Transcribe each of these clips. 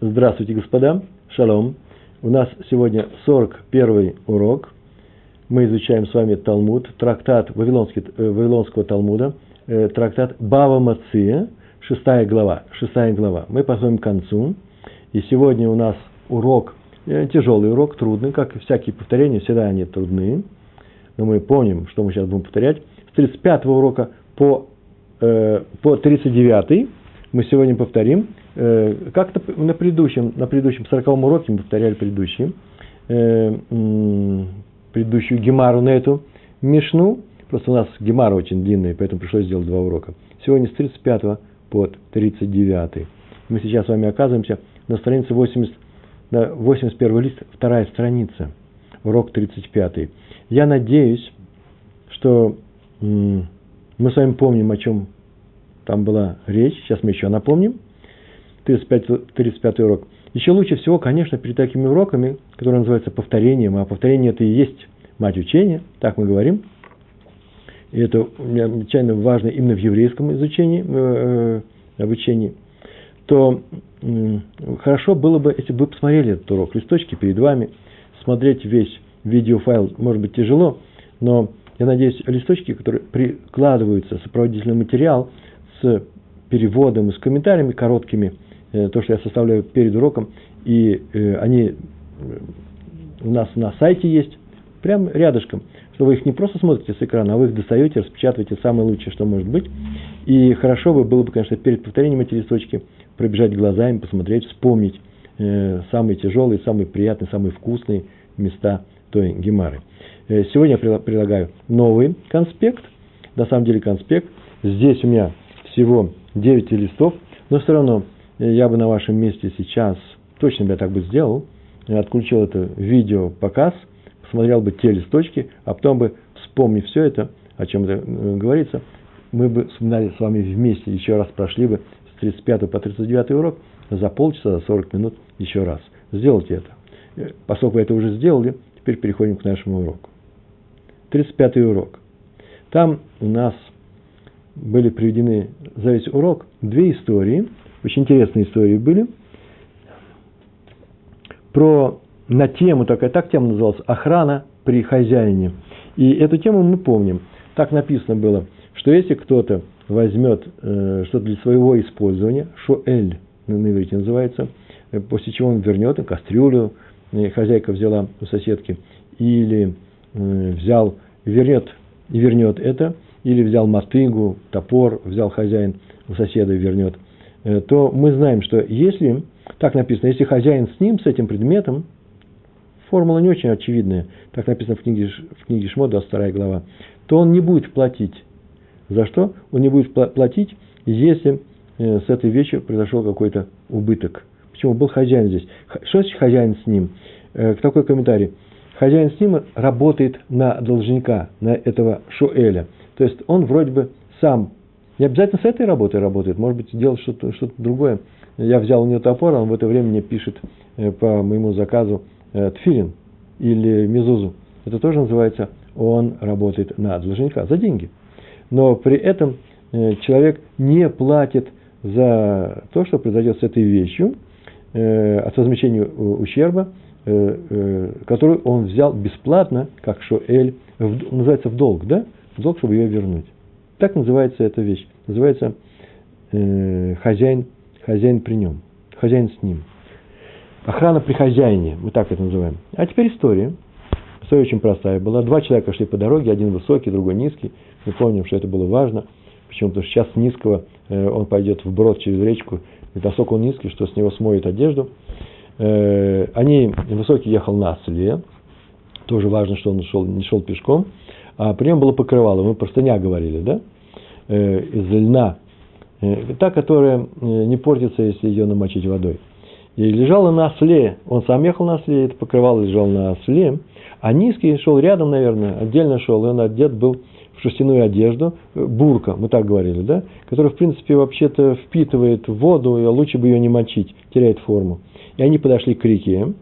Здравствуйте, господа! Шалом! У нас сегодня 41-й урок. Мы изучаем с вами Талмуд, трактат Вавилонского Талмуда, трактат Бава Меция, 6 глава. Мы подходим к концу. И сегодня у нас урок, тяжелый урок, трудный, как и всякие повторения, всегда они трудны. Но мы помним, что мы сейчас будем повторять. С 35-го урока по 39-й мы сегодня повторим. Как-то на предыдущем 40-м уроке мы повторяли предыдущую гемару на эту мишну. Просто у нас гемара очень длинная, поэтому пришлось сделать два урока. Сегодня с 35 по 39. Мы сейчас с вами оказываемся на странице 81 лист, вторая страница, урок 35. Я надеюсь, что мы с вами помним, о чем там была речь. Сейчас мы еще напомним. 35 урок. Еще лучше всего, конечно, перед такими уроками, которые называются повторением, а повторение – это и есть мать учения, так мы говорим. И это чрезвычайно важно именно в еврейском изучении, обучении. То хорошо было бы, если бы вы посмотрели этот урок. Листочки перед вами. Смотреть весь видеофайл может быть тяжело, но я надеюсь, листочки, которые прикладываются, сопроводительный материал с переводом и с комментариями короткими, то, что я составляю перед уроком, и они у нас на сайте есть, прямо рядышком, что вы их не просто смотрите с экрана, а вы их достаете, распечатываете самое лучшее, что может быть. И хорошо бы было бы, конечно, перед повторением эти листочки пробежать глазами, посмотреть, вспомнить самые тяжелые, самые приятные, самые вкусные места той гемары. Сегодня я предлагаю новый конспект, на самом деле конспект. Здесь у меня всего 9 листов, но все равно я бы на вашем месте сейчас, точно бы я так бы сделал, отключил это видеопоказ, посмотрел бы те листочки, а потом бы, вспомнив все это, о чем это говорится, мы бы вспоминали с вами вместе, еще раз прошли бы с 35 по 39 урок за полчаса, за 40 минут еще раз. Сделайте это. Поскольку вы это уже сделали, теперь переходим к нашему уроку. 35 урок. Там у нас были приведены за весь урок две истории, очень интересные истории были, на тему такая, так тема называлась «Охрана при хозяине». И эту тему мы помним. Так написано было, что если кто-то возьмет что-то для своего использования, шоэль на иврите называется, после чего он вернет кастрюлю, хозяйка взяла у соседки, или вернет это, или взял мотыгу, топор, взял хозяин у соседа и вернет, то мы знаем, что если, так написано, если хозяин с ним, с этим предметом, формула не очень очевидная, так написано в книге Шмот, 22 глава, то он не будет платить. За что? Он не будет платить, если с этой вещью произошел какой-то убыток. Почему? Был хозяин здесь. Что значит хозяин с ним? Такой комментарий. Хозяин с ним работает на должника, на этого шоэля. То есть он вроде бы сам, не обязательно с этой работой работает, может быть, делает что-то другое. Я взял у него топор, а он в это время мне пишет по моему заказу тфилин или мезузу. Это тоже называется, он работает на должника, за деньги. Но при этом человек не платит за то, что произойдет с этой вещью, от возмещения ущерба, которую он взял бесплатно, как шоэль, называется в долг, да? В долг, чтобы ее вернуть. Так называется эта вещь. Называется хозяин при нем, хозяин с ним. Охрана при хозяине, мы так это называем. А теперь история. История очень простая была. Два человека шли по дороге, один высокий, другой низкий. Мы помним, что это было важно. Почему? Потому что сейчас с низкого он пойдет вброд через речку. И настолько он низкий, что с него смоет одежду. Высокий ехал на осле. Тоже важно, что он не шел пешком. А при нем было покрывало. Мы простыня говорили, да? Из льна. Та, которая не портится, если ее намочить водой. И лежала на осле, он сам ехал на осле, это покрывало лежало на осле, а низкий шел рядом, наверное, отдельно шел, и он одет был в шерстяную одежду, бурка, мы так говорили, да, которая, в принципе, вообще-то впитывает воду, и лучше бы ее не мочить, теряет форму. И они подошли к реке,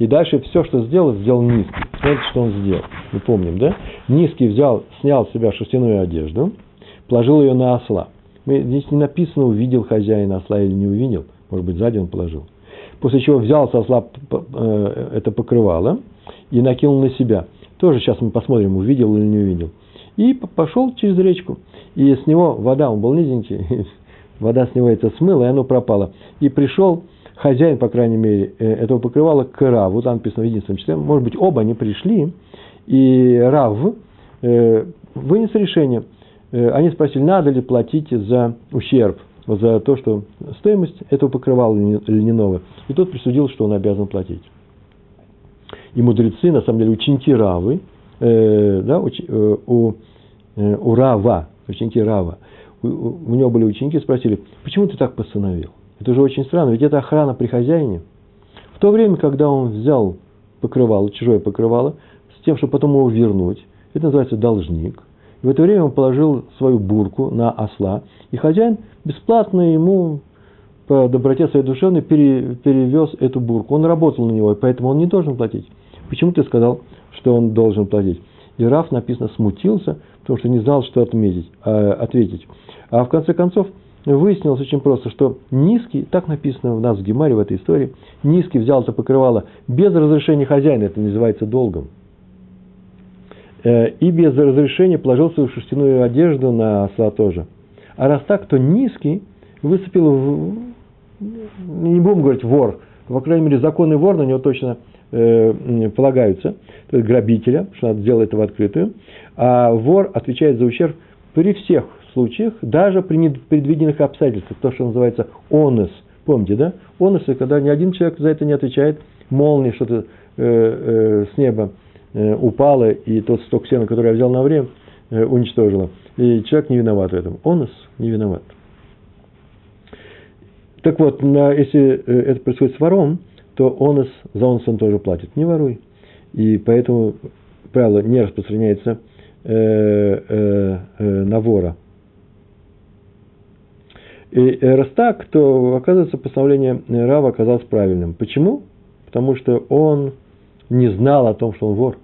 и дальше все, что сделал низкий. Знаете, что он сделал? Мы помним, да? Низкий снял с себя шерстяную одежду, положил ее на осла. Здесь не написано, увидел хозяин осла или не увидел, может быть, сзади он положил. после чего взял со осла это покрывало и накинул на себя. Тоже сейчас мы посмотрим, увидел или не увидел. И пошел через речку. И с него вода, он был низенький, вода с него это смыла, и оно пропало. И пришел хозяин, по крайней мере, этого покрывала к Раву, там написано в единственном числе, может быть, оба они пришли, и Рав вынес решение. Они спросили, надо ли платить за ущерб, за то, что стоимость этого покрывала льняного. И тот присудил, что он обязан платить. И мудрецы, на самом деле, ученики Равы, у него были ученики, спросили, почему ты так постановил? Это же очень странно, ведь это охрана при хозяине. В то время, когда он взял покрывало, чужое покрывало, с тем, чтобы потом его вернуть, это называется должник. И в это время он положил свою бурку на осла, и хозяин бесплатно ему по доброте своей душевной перевез эту бурку. Он работал на него, и поэтому он не должен платить. Почему ты сказал, что он должен платить? И Рав, написано, смутился, потому что не знал, что ответить. А в конце концов выяснилось очень просто, что низкий, так написано у нас в Гемаре в этой истории, низкий взял это покрывало без разрешения хозяина, это называется долгом, и без разрешения положил свою шерстяную одежду на осла тоже. А раз так, то низкий выступил, не будем говорить вор, по крайней мере законный вор на него точно полагаются, то есть грабителя, что надо делать это в открытую, а вор отвечает за ущерб при всех случаях, даже при непредвиденных обстоятельствах, то, что называется онес. Помните, да? Онес, когда ни один человек за это не отвечает, молния что-то с неба упала, и тот сток сена, который я взял на время, уничтожила. И человек не виноват в этом. Онес не виноват. Так вот, если это происходит с вором, то онес, за онес он тоже платит. Не воруй. И поэтому правило не распространяется на вора. И раз так, то, оказывается, постановление Рава оказалось правильным. Почему? Потому что он не знал о том, что он вор.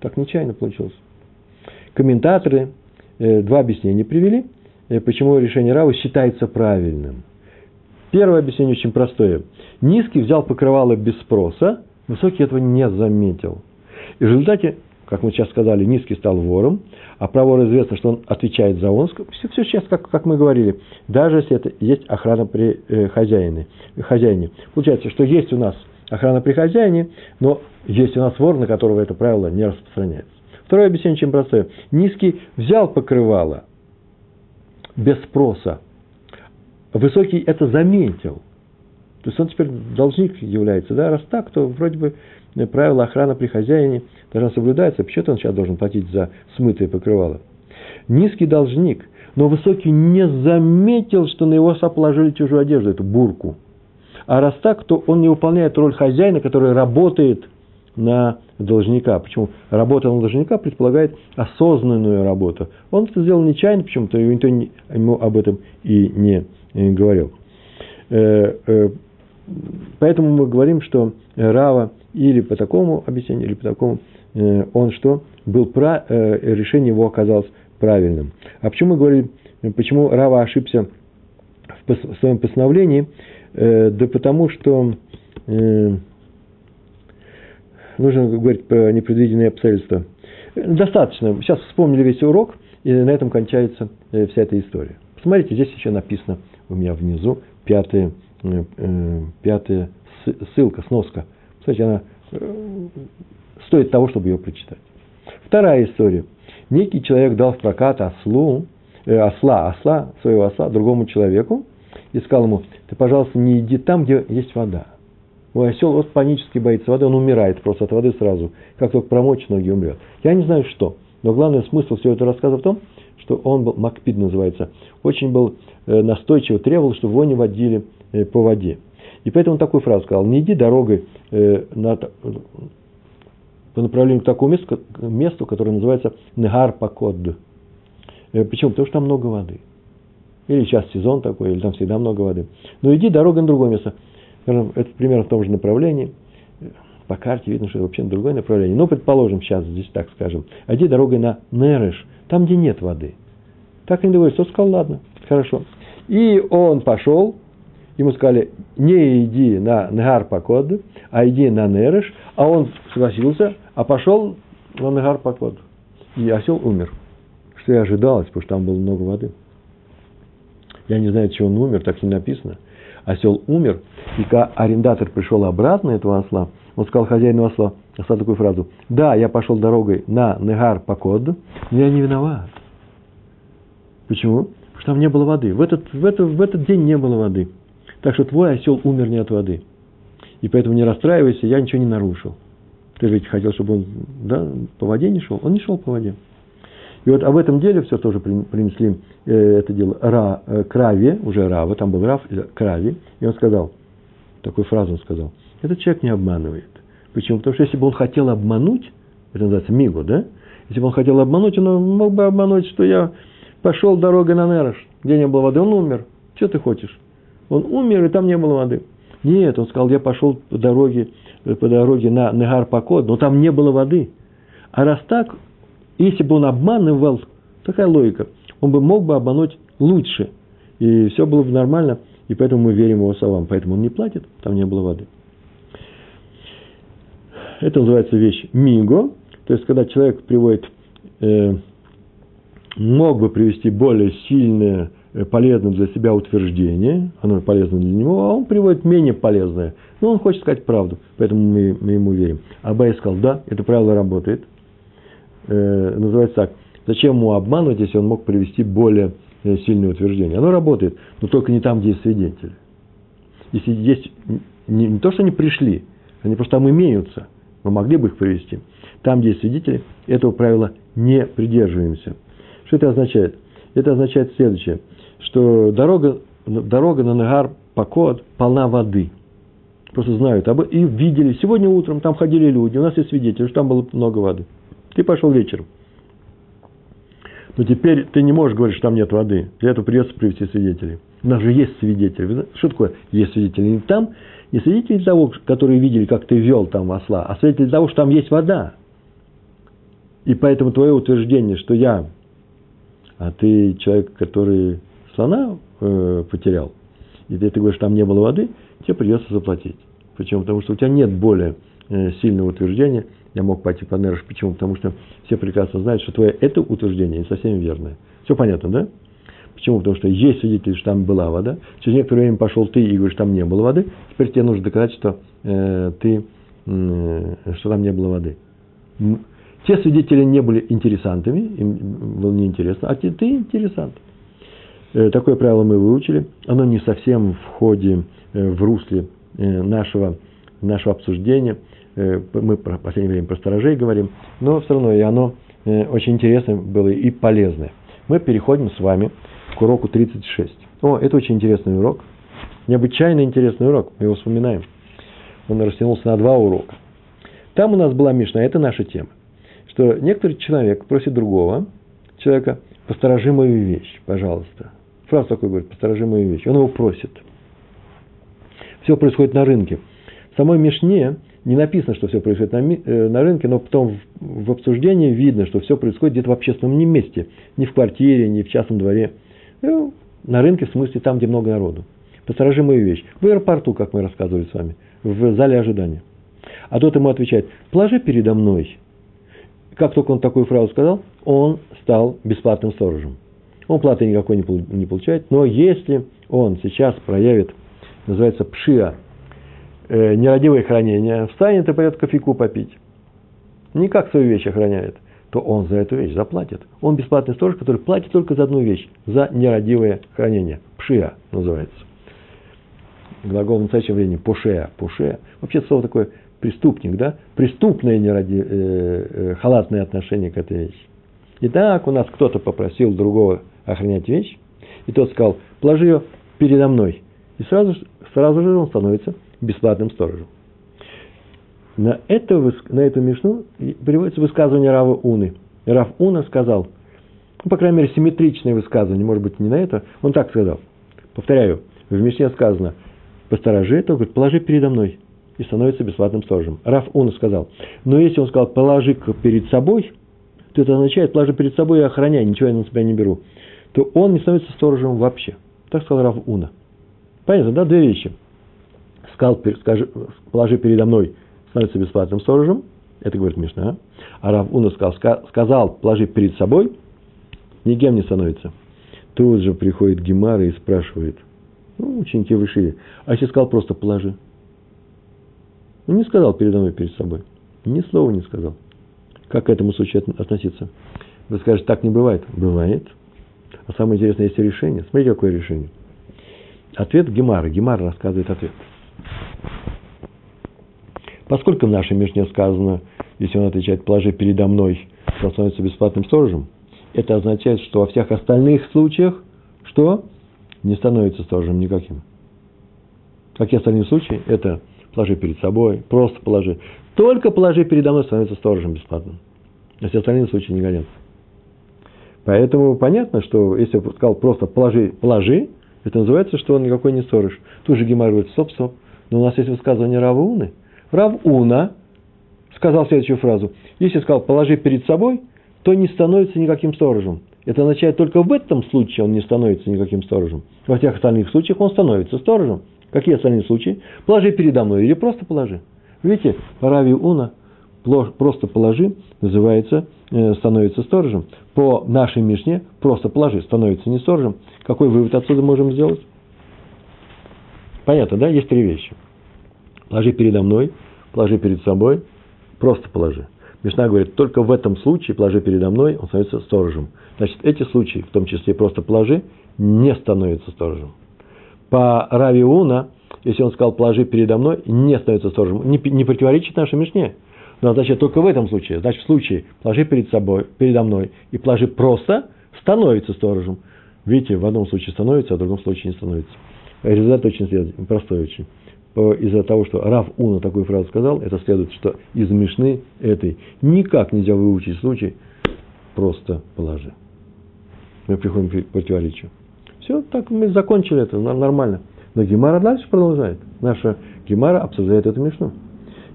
Так нечаянно получилось. Комментаторы два объяснения привели, почему решение Рава считается правильным. Первое объяснение очень простое. Низкий взял покрывало без спроса, высокий этого не заметил. И в результате, как мы сейчас сказали, низкий стал вором, а про вора известно, что он отвечает за он. Все сейчас, как мы говорили, даже если это есть охрана при хозяине. Получается, что есть у нас охрана при хозяине, но есть у нас вор, на которого это правило не распространяется. Второе объяснение чем простое. Низкий взял покрывало без спроса. Высокий это заметил. То есть он теперь должник является. Да? Раз так, то вроде бы правила охраны при хозяине должна соблюдаться. Почему-то он сейчас должен платить за смытое покрывало. Низкий должник, но высокий не заметил, что на его осла положили чужую одежду, эту бурку. А раз так, то он не выполняет роль хозяина, который работает на должника. Почему? Работа на должника предполагает осознанную работу. Он это сделал нечаянно, почему-то никто ему об этом и не говорил. Поэтому мы говорим, что Рава или по такому объяснению, или по такому, он что? Решение его оказалось правильным. А почему мы говорим, почему Рава ошибся в своем постановлении? Да потому что нужно говорить про непредвиденные обстоятельства. Достаточно. Сейчас вспомнили весь урок, и на этом кончается вся эта история. Посмотрите, здесь еще написано у меня внизу пятая ссылка, сноска. Кстати, она стоит того, чтобы ее прочитать. Вторая история. Некий человек дал в прокат своего осла, другому человеку и сказал ему: ты, пожалуйста, не иди там, где есть вода. Ой, осел вот панически боится воды, он умирает просто от воды сразу. Как только промочит ноги, умрет. Я не знаю, что. Но главный смысл всего этого рассказа в том, что он был, Макпид называется, очень был настойчиво, требовал, чтобы его не водили по воде. И поэтому он такую фразу сказал: не иди дорогой по направлению к такому месту, которое называется Нгар Пакод. Почему? Потому что там много воды. Или сейчас сезон такой, или там всегда много воды. Но иди дорогой на другое место. Это примерно в том же направлении. По карте видно, что это вообще на другое направление. Но, предположим, сейчас здесь так скажем. Иди дорогой на Нереш, там, где нет воды. Так не доводится. Он сказал: ладно, хорошо. И он пошел, ему сказали, не иди на Нгар Пакод, а иди на Нереш, а он согласился, а пошел на Нгар Пакод. И осел умер. Что и ожидалось, потому что там было много воды. Я не знаю, чего он умер, так не написано. Осел умер, и когда арендатор пришел обратно этого осла, он сказал хозяину осла такую фразу. Да, я пошел дорогой на Нгар Пакод, но я не виноват. Почему? Потому что там не было воды. В этот день не было воды. Так что твой осел умер не от воды. И поэтому не расстраивайся, я ничего не нарушил. Ты ведь хотел, чтобы он по воде не шел. Он не шел по воде. И вот об этом деле все тоже принесли это дело Краве, уже Рава, там был Рав, Краве. И он сказал, такую фразу он сказал, этот человек не обманывает. Почему? Потому что если бы он хотел обмануть, это называется мигу, да? Если бы он хотел обмануть, он мог бы обмануть, что я пошел дорогой на Нереш, где не было воды, он умер. Что ты хочешь? Он умер, и там не было воды. Нет, он сказал, я пошел по дороге на Нгар Пакод, но там не было воды. А раз так, если бы он обманывал, такая логика, он бы мог бы обмануть лучше, и все было бы нормально, и поэтому мы верим его словам. Поэтому он не платит, там не было воды. Это называется вещь миго, то есть, когда человек приводит, мог бы привести более сильное, полезное для себя утверждение, оно полезно для него, а он приводит менее полезное. Но он хочет сказать правду, поэтому мы ему верим. Абай сказал, да, это правило работает. Называется так. Зачем ему обманывать, если он мог привести более сильное утверждение? Оно работает, но только не там, где есть свидетели. Если здесь не то, что они пришли, они просто там имеются, мы могли бы их привести. Там, где есть свидетели, этого правила не придерживаемся. Что это означает? Это означает следующее, что дорога на Нгар Пакод полна воды. Просто знают об этом и видели. Сегодня утром там ходили люди, у нас есть свидетели, что там было много воды. Ты пошел вечером. Но теперь ты не можешь говорить, что там нет воды. Для этого придется привести свидетелей. У нас же есть свидетели. Что такое есть свидетели? Не там, не свидетели того, которые видели, как ты вел там осла, а свидетели того, что там есть вода. И поэтому твое утверждение, что я... А ты человек, который слона потерял, и ты говоришь, там не было воды, тебе придется заплатить. Почему? Потому что у тебя нет более сильного утверждения. Я мог пойти по Нереш. Почему? Потому что все прекрасно знают, что твое это утверждение не совсем верное. Все понятно, да? Почему? Потому что есть свидетели, что там была вода. Через некоторое время пошел ты и говоришь, там не было воды. Теперь тебе нужно доказать, что что там не было воды. Те свидетели не были интересантами, им было неинтересно, а ты интересант. Такое правило мы выучили. Оно не совсем в ходе, в русле нашего обсуждения. Мы в последнее время про сторожей говорим, но все равно и оно очень интересное было и полезное. Мы переходим с вами к уроку 36. О, это очень интересный урок. Необычайно интересный урок. Мы его вспоминаем. Он растянулся на 2 урока. Там у нас была Мишна, это наша тема. Что некоторый человек просит другого человека, посторожи мою вещь, пожалуйста. Фраза такой говорит, посторожи мою вещь. Он его просит. Все происходит на рынке. В самой Мишне не написано, что все происходит на рынке, но потом в обсуждении видно, что все происходит где-то в общественном месте. Не в квартире, не в частном дворе. Ну, на рынке, в смысле, там, где много народу. Посторожи мою вещь. В аэропорту, как мы рассказывали с вами, в зале ожидания. А тот ему отвечает, положи передо мной. Как только он такую фразу сказал, он стал бесплатным сторожем. Он платы никакой не получает, но если он сейчас проявит, называется пшиа, нерадивое хранение, встанет и пойдет кофейку попить, не как свою вещь охраняет, то он за эту вещь заплатит. Он бесплатный сторож, который платит только за одну вещь, за нерадивое хранение. Пшиа называется. Глагол в настоящем времени пушеа, пушеа. Вообще слово такое... Преступник, да? Преступное халатное отношение к этой вещи. Итак, у нас кто-то попросил другого охранять вещь, и тот сказал, положи ее передо мной. И сразу же он становится бесплатным сторожем. На эту Мишну приводится высказывание Рава Уны. Рав Уна сказал, по крайней мере, симметричное высказывание, может быть, не на это, он так сказал. Повторяю, в Мишне сказано, посторожи, то говорит, положи передо мной. И становится бесплатным сторожем. Рав Уна сказал. Но если он сказал, положи-ка перед собой, то это означает, положи перед собой и охраняй, ничего я на себя не беру, то он не становится сторожем вообще. Так сказал Рав Уна. Понятно, да? Две вещи. Сказал, скажи, положи передо мной, становится бесплатным сторожем. Это говорит Мишна. А Рав Уна сказал, положи перед собой, нигем не становится. Тут же приходит Гемара и спрашивает. Ну, ученики вышли. А если сказал, просто положи. Не сказал передо мной, перед собой. Ни слова не сказал. Как к этому случаю относиться? Вы скажете, так не бывает. Бывает. А самое интересное, есть решение. Смотрите, какое решение. Ответ Гемара. Гемара рассказывает ответ. Поскольку в нашей Мишне сказано, если он отвечает, положи передо мной, то становится бесплатным сторожем, это означает, что во всех остальных случаях, что не становится сторожем никаким. Какие остальные случаи? Это положи перед собой, просто положи. Только положи передо мной, становится сторожем бесплатным. А все остальные случаи не годятся. Поэтому понятно, что если я сказал просто положи, это называется, что он никакой не сторож. Тут же Гемара говорит, стоп. Но у нас есть высказывание Рава Уны. Рав Уна сказал следующую фразу. Если сказал, положи перед собой, то не становится никаким сторожем. Это означает, только в этом случае он не становится никаким сторожем. Во всех остальных случаях он становится сторожем. Какие остальные случаи? Положи передо мной или просто положи. Видите, по Рави Уна просто положи называется, становится сторожем. По нашей Мишне просто положи, становится не сторожем. Какой вывод отсюда можем сделать? Понятно, да? Есть три вещи. Положи передо мной, положи перед собой, просто положи. Мишна говорит, только в этом случае положи передо мной, он становится сторожем. Значит, эти случаи, в том числе просто положи, не становятся сторожем. По Рави Уна, если он сказал положи передо мной, не становится сторожем. Не противоречит нашей Мишне. Но значит, только в этом случае. Значит, в случае положи перед собой, передо мной и положи просто, становится сторожем. Видите, в одном случае становится, а в другом случае не становится. Результат очень простой очень. Из-за того, что Рав Уна такую фразу сказал, это следует, что из Мишны этой никак нельзя выучить случай, просто положи. Мы приходим к противоречию. Все, так мы закончили это, нормально. Но Гемара дальше продолжает. Наша Гемара обсуждает эту Мишну.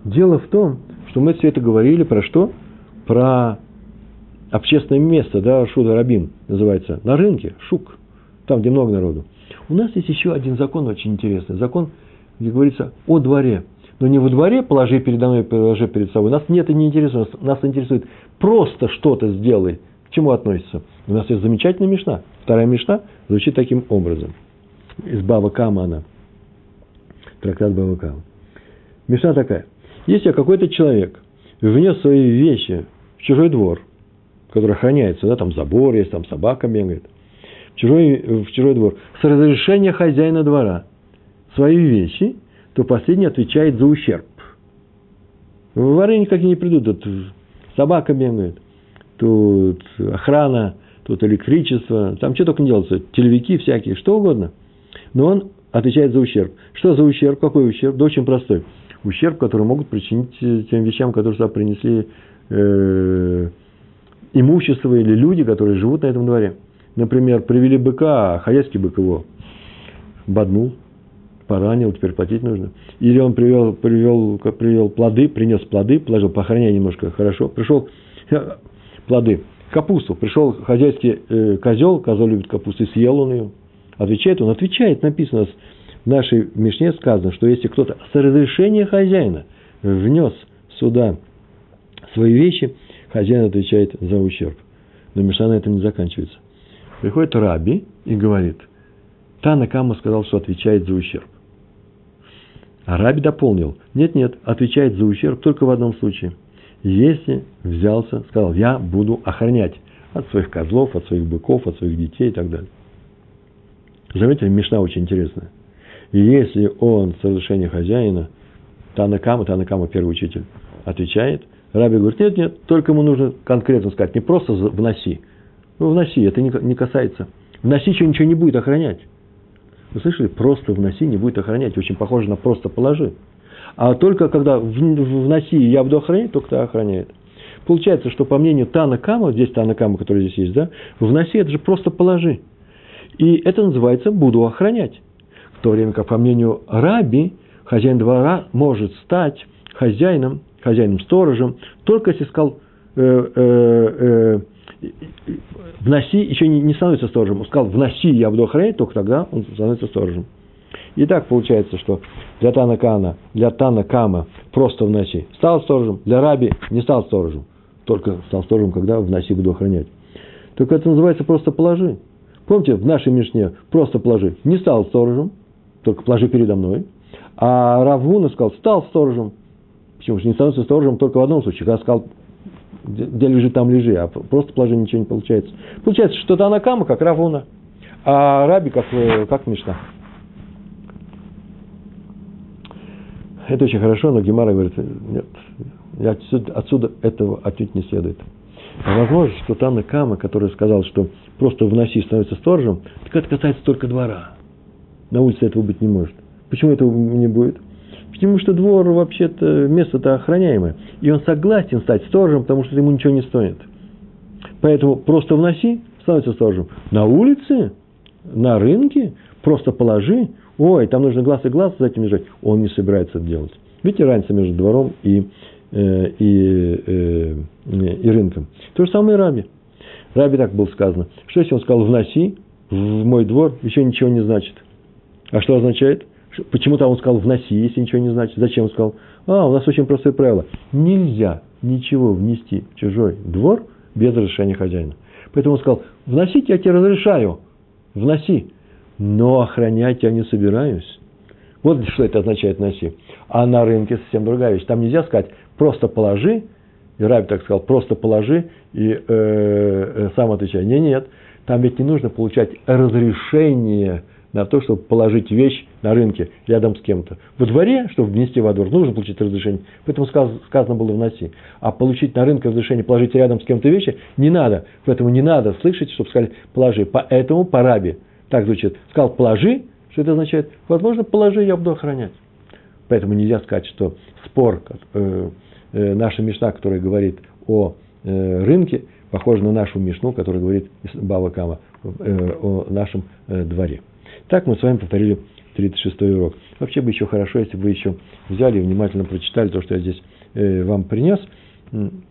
Дело в том, что мы все это говорили про что? Про общественное место, да, Шударабим называется, на рынке, Шук, там, где много народу. У нас есть еще один закон очень интересный, закон, где говорится о дворе. Но не во дворе положи передо мной, положи перед собой. Нас нет и не интересует. Нас интересует просто что-то сделай. К чему относится? У нас есть замечательная Мишна. Вторая Мишна звучит таким образом. Из Бава Кама она. Трактат Бава Кама. Мишна такая. Если какой-то человек внес свои вещи в чужой двор, который охраняется, да, там забор есть, там собака бегает, в чужой двор, с разрешения хозяина двора, свои вещи, то последний отвечает за ущерб. Воры никак не придут. Тут собака бегает, тут охрана, тут электричество. Там что только не делается. Телевики всякие, что угодно. Но он отвечает за ущерб. Что за ущерб? Какой ущерб? Да очень простой. Ущерб, который могут причинить тем вещам, которые сюда принесли имущество или люди, которые живут на этом дворе. Например, привели быка, а хозяйский бык его боднул. Поранил, теперь платить нужно. Или он привел плоды, принес плоды, положил, похороняй немножко, хорошо. Пришел плоды, капусту. Пришел хозяйский козел любит капусту, и съел он ее. Он отвечает, написано, в нашей Мишне сказано, что если кто-то с разрешения хозяина внес сюда свои вещи, хозяин отвечает за ущерб. Но Мишна на этом не заканчивается. Приходит Раби и говорит, Тана Кама сказал, что отвечает за ущерб. А Раби дополнил. Нет, отвечает за ущерб только в одном случае. Если взялся, сказал, я буду охранять от своих козлов, от своих быков, от своих детей и так далее. Заметили, Мишна очень интересная. Если он с разрешения хозяина, Тана Кама первый учитель, отвечает, Раби говорит, нет, только ему нужно конкретно сказать, не просто вноси. Вноси, это не касается. Вноси еще ничего не будет охранять. Вы слышали? Просто вноси, не будет охранять. Очень похоже на просто положи. А только когда вноси, я буду охранять, только тогда охраняет. Получается, что по мнению Тана Кама, здесь Тана Кама, который здесь есть, да, вноси, это же просто положи. И это называется буду охранять. В то время как по мнению Раби, хозяин двора может стать хозяином-сторожем, только если сказал вноси, еще не становится сторожем. Он сказал, вноси, я буду охранять, только тогда он становится сторожем. И так получается, что для Тана Кама просто в ночи стал сторожем, для Раби не стал сторожем, только стал сторожем, когда в ночи буду охранять. Только это называется просто положи. Помните, в нашей Мишне просто положи. Не стал сторожем, только положи передо мной. А Рав Гуна сказал, стал сторожем. Почему же не становится сторожем только в одном случае? Когда сказал, где лежи, там лежи, а просто положи, ничего не получается. Получается, что Тана Кама как Рав Гуна, а Раби как Мишна. Это очень хорошо, но Гемара говорит, нет, отсюда этого отнюдь не следует. А возможно, что Тана Кама, который сказал, что просто вноси становится сторожем, так это касается только двора. На улице этого быть не может. Почему этого не будет? Потому что двор вообще-то место-то охраняемое. И он согласен стать сторожем, потому что ему ничего не стоит. Поэтому просто вноси, становится сторожем. На улице, на рынке, просто положи. Ой, там нужно глаз и глаз за этим лежать. Он не собирается это делать. Видите, разница между двором и рынком. То же самое и Раби. Раби так было сказано. Что если он сказал «вноси в мой двор», еще ничего не значит. А что означает? Почему-то он сказал «вноси», если ничего не значит. Зачем он сказал? У нас очень простое правило. Нельзя ничего внести в чужой двор без разрешения хозяина. Поэтому он сказал «вносить я тебе разрешаю, вноси, но охранять я не собираюсь». Вот что это означает «носи». А на рынке совсем другая вещь. Там нельзя сказать «просто положи», и Раби так сказал «просто положи», и сам отвечай. Нет, там ведь не нужно получать разрешение на то, чтобы положить вещь на рынке рядом с кем-то. Во дворе, чтобы внести во двор, нужно получить разрешение. Поэтому сказано было «вноси». А получить на рынке разрешение положить рядом с кем-то вещи не надо. Поэтому не надо слышать, чтобы сказали «положи». Поэтому по Раби так звучит. Сказал «положи». Что это означает? Возможно, положи, я буду охранять. Поэтому нельзя сказать, что спор, наша Мишна, которая говорит о рынке, похожа на нашу Мишну, которая говорит Бава Кама о нашем дворе. Так мы с вами повторили 36-й урок. Вообще бы еще хорошо, если бы вы еще взяли и внимательно прочитали то, что я здесь вам принес,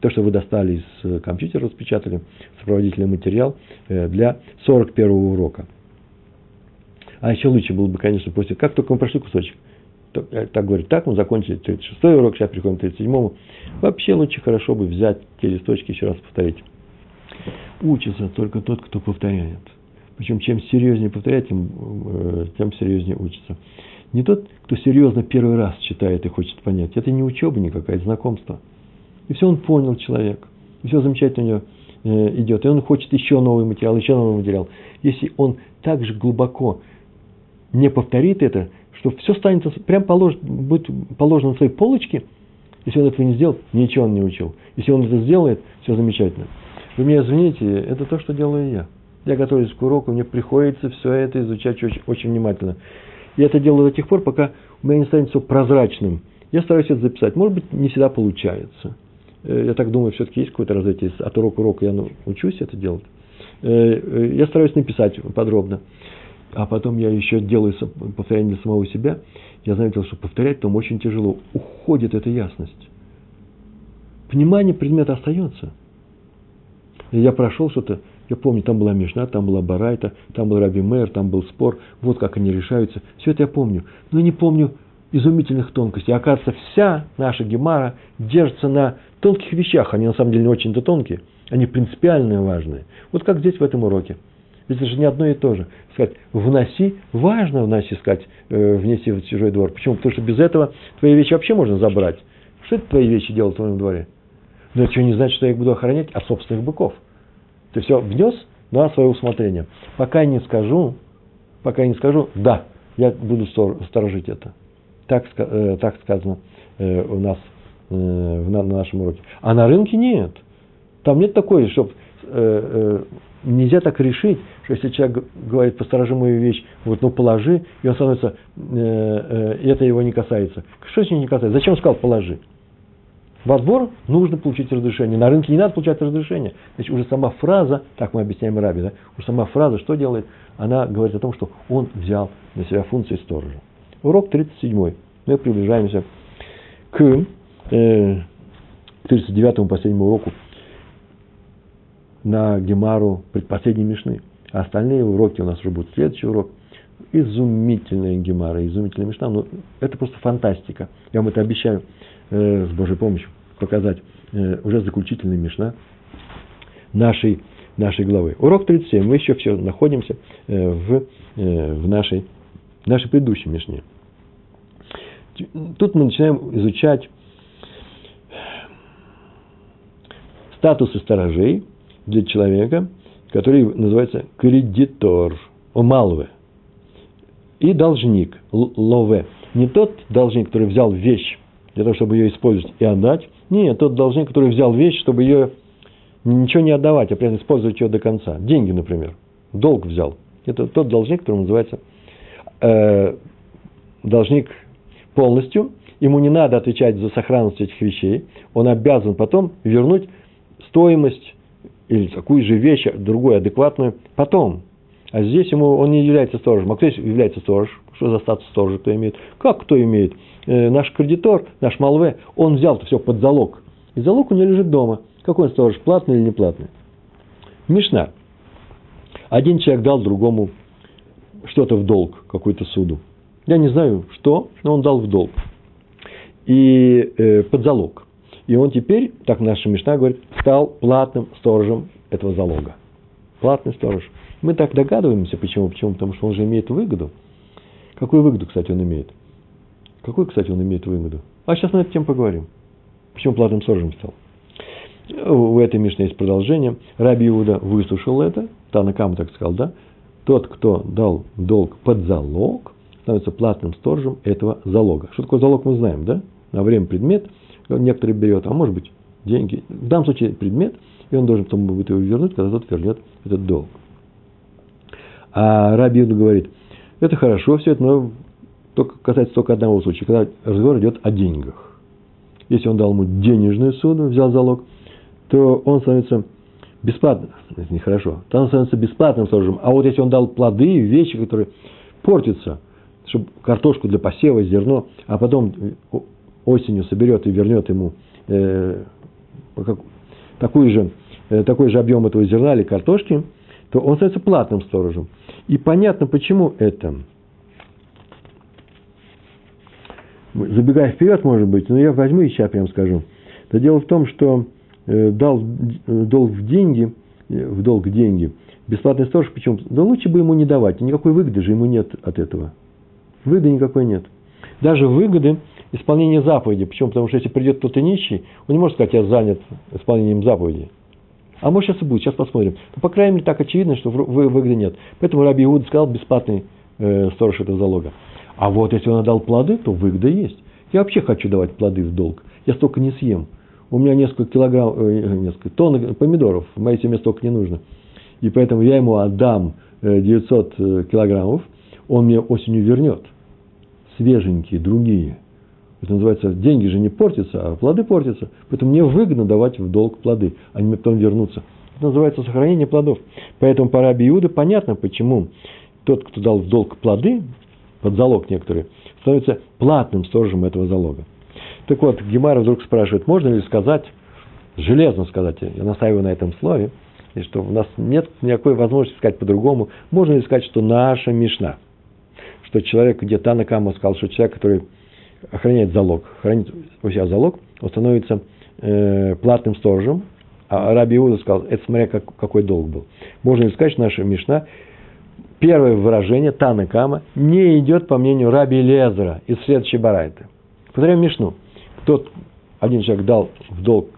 то, что вы достали из компьютера, распечатали, сопроводительный материал для 41-го урока. А еще лучше было бы, конечно, после, как только мы прошли кусочек. Так говорит, так мы закончили 36-й урок, сейчас приходим к 37-му. Вообще лучше хорошо бы взять те листочки, еще раз повторить. Учится только тот, кто повторяет. Причем, чем серьезнее повторяет, тем серьезнее учится. Не тот, кто серьезно первый раз читает и хочет понять. Это не учеба никакая, это знакомство. И все он понял, человек. И все замечательно у него идет. И он хочет еще новый материал, еще новый материал. Если он так же глубоко не повторит это, что все станет, прям будет положено на своей полочке. Если он этого не сделал, ничего он не учил. Если он это сделает, все замечательно. Вы меня извините, это то, что делаю я. Я готовлюсь к уроку, мне приходится все это изучать очень, очень внимательно. Я это делаю до тех пор, пока у меня не станет все прозрачным. Я стараюсь это записать. Может быть, не всегда получается. Я так думаю, все-таки есть какое-то развитие. От урока к уроку я учусь это делать. Я стараюсь написать подробно. А потом я еще делаю повторение для самого себя. Я заметил, что повторять там очень тяжело. Уходит эта ясность. Понимание предмета остается. Я прошел что-то. Я помню, там была Мишна, там была Барайта, там был Раби Меир, там был спор. Вот как они решаются. Все это я помню. Но не помню изумительных тонкостей. Оказывается, вся наша Гемара держится на тонких вещах. Они на самом деле не очень-то тонкие. Они принципиально важные. Вот как здесь в этом уроке. Это же не одно и то же. Сказать «вноси», важно «вноси», сказать «внеси в чужой двор». Почему? Потому что без этого твои вещи вообще можно забрать. Что это твои вещи делают в твоем дворе? Но это что не значит, что я их буду охранять от собственных быков. Ты все внес на свое усмотрение. Пока я не скажу, да, я буду сторожить это. Так сказано у нас на нашем уроке. А на рынке нет. Там нет такой, чтобы... Нельзя так решить, что если человек говорит «посторожи мою вещь», вот, «положи», и он становится, это его не касается. Что с ним не касается? Зачем он сказал «положи»? Во двор нужно получить разрешение, на рынке не надо получать разрешение. Значит, уже сама фраза, так мы объясняем Раби, да, уже сама фраза что делает? Она говорит о том, что он взял на себя функции сторожа. Урок 37-й. Мы приближаемся к 39-му последнему уроку на Гемару предпоследней Мишны. А остальные уроки у нас уже будут следующий урок. Изумительная гемара, изумительная мишна. Ну, это просто фантастика. Я вам это обещаю с Божьей помощью показать. Уже заключительная мишна нашей главы. Урок 37. Мы еще все находимся в нашей предыдущей мишне. Тут мы начинаем изучать статусы сторожей для человека, который называется кредитор, омалве, и должник, лове. Не тот должник, который взял вещь для того, чтобы ее использовать и отдать. Нет, тот должник, который взял вещь, чтобы ее ничего не отдавать, а прямо использовать ее до конца. Деньги, например. Долг взял. Это тот должник, который называется должник полностью. Ему не надо отвечать за сохранность этих вещей. Он обязан потом вернуть стоимость или такую же вещь, другую, адекватную, потом. А здесь он не является сторожем. А кто здесь является сторожем? Что за статус сторожа кто имеет? Как кто имеет? Наш кредитор, наш малве, он взял-то все под залог. И залог у него лежит дома. Какой он сторож, платный или неплатный? Мишна. Один человек дал другому что-то в долг, какую-то суду. Я не знаю, что, но он дал в долг. И под залог. И он теперь, так наша мишна говорит, стал платным сторожем этого залога. Платный сторож. Мы так догадываемся, почему. Почему? Потому что он же имеет выгоду. Какую выгоду, кстати, он имеет? Какую, кстати, он имеет выгоду? А сейчас на эту тему поговорим. Почему платным сторожем стал? У этой мишны есть продолжение. Раби Иуда выслушал это. Танакама так сказал, да? Тот, кто дал долг под залог, становится платным сторожем этого залога. Что такое залог, мы знаем, да? На время предмет некоторые берет, а может быть деньги. В данном случае предмет, и он должен потом будет его вернуть, когда тот вернет этот долг. А Раби Иуда говорит, это хорошо все это, но касается только одного случая, когда разговор идет о деньгах. Если он дал ему денежную сумму, взял залог, то он становится бесплатным. Это нехорошо. То он становится бесплатным сторожем. А вот если он дал плоды, вещи, которые портятся, чтобы картошку для посева, зерно, а потом осенью соберет и вернет ему такой же объем этого зерна или картошки, то он становится платным сторожем. И понятно, почему это. Забегая вперед, может быть, но я возьму и сейчас прям скажу. Это дело в том, что дал в долг деньги. Бесплатный сторож почему? Да лучше бы ему не давать. Никакой выгоды же ему нет от этого. Выгоды никакой нет. Даже выгоды исполнения заповеди. Почему? Потому что если придет кто-то нищий, он не может сказать, я занят исполнением заповеди. А может сейчас и будет, сейчас посмотрим. Но, по крайней мере, так очевидно, что выгоды нет. Поэтому Раби Иуда сказал, бесплатный сторож этого залога. А вот если он отдал плоды, то выгода есть. Я вообще хочу давать плоды в долг. Я столько не съем. У меня несколько тонн помидоров. В моей семье столько не нужно. И поэтому я ему отдам 900 килограммов. Он мне осенью вернет. Свеженькие, другие. Это называется, деньги же не портятся, а плоды портятся. Поэтому мне выгодно давать в долг плоды. Они мне потом вернутся. Это называется сохранение плодов. Поэтому по Раби Иуде понятно, почему тот, кто дал в долг плоды, под залог некоторые, становится платным сторожем этого залога. Так вот, гемара вдруг спрашивает, можно ли сказать, железно сказать, я настаиваю на этом слове, и что у нас нет никакой возможности сказать по-другому, можно ли сказать, что наша мишна, что человек, где Танакама сказал, что человек, который охраняет залог, хранит у себя залог, он становится платным сторожем, а Раби Иуда сказал, это смотря какой долг был. Можно ли сказать, что наша мишна, первое выражение Танакама, не идет, по мнению Раби Лезера из следующей барайты. Повторяем мишну. Один человек дал в долг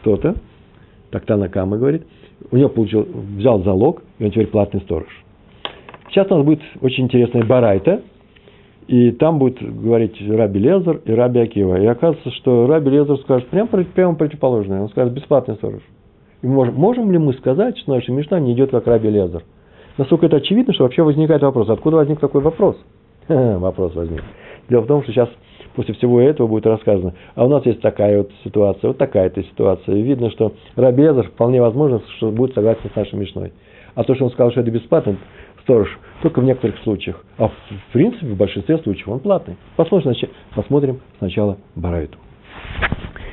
что-то, так Танакама говорит, у него взял залог, и он теперь платный сторож. Сейчас у нас будет очень интересная барайта, и там будет говорить Раби Лезер и Раби Акива. И оказывается, что Раби Лезер скажет прямо противоположное. Он скажет бесплатный сторож. И можем ли мы сказать, что наша мишна не идет как Раби Лезер? Насколько это очевидно, что вообще возникает вопрос. Откуда возник такой вопрос? Вопрос возник. Дело в том, что сейчас после всего этого будет рассказано. А у нас есть такая вот ситуация, вот такая-то ситуация. И видно, что Раби Лезер вполне возможно, что будет согласен с нашей мишной. А то, что он сказал, что это бесплатный сторож, только в некоторых случаях. А в принципе, в большинстве случаев он платный. Посмотрим сначала барайту.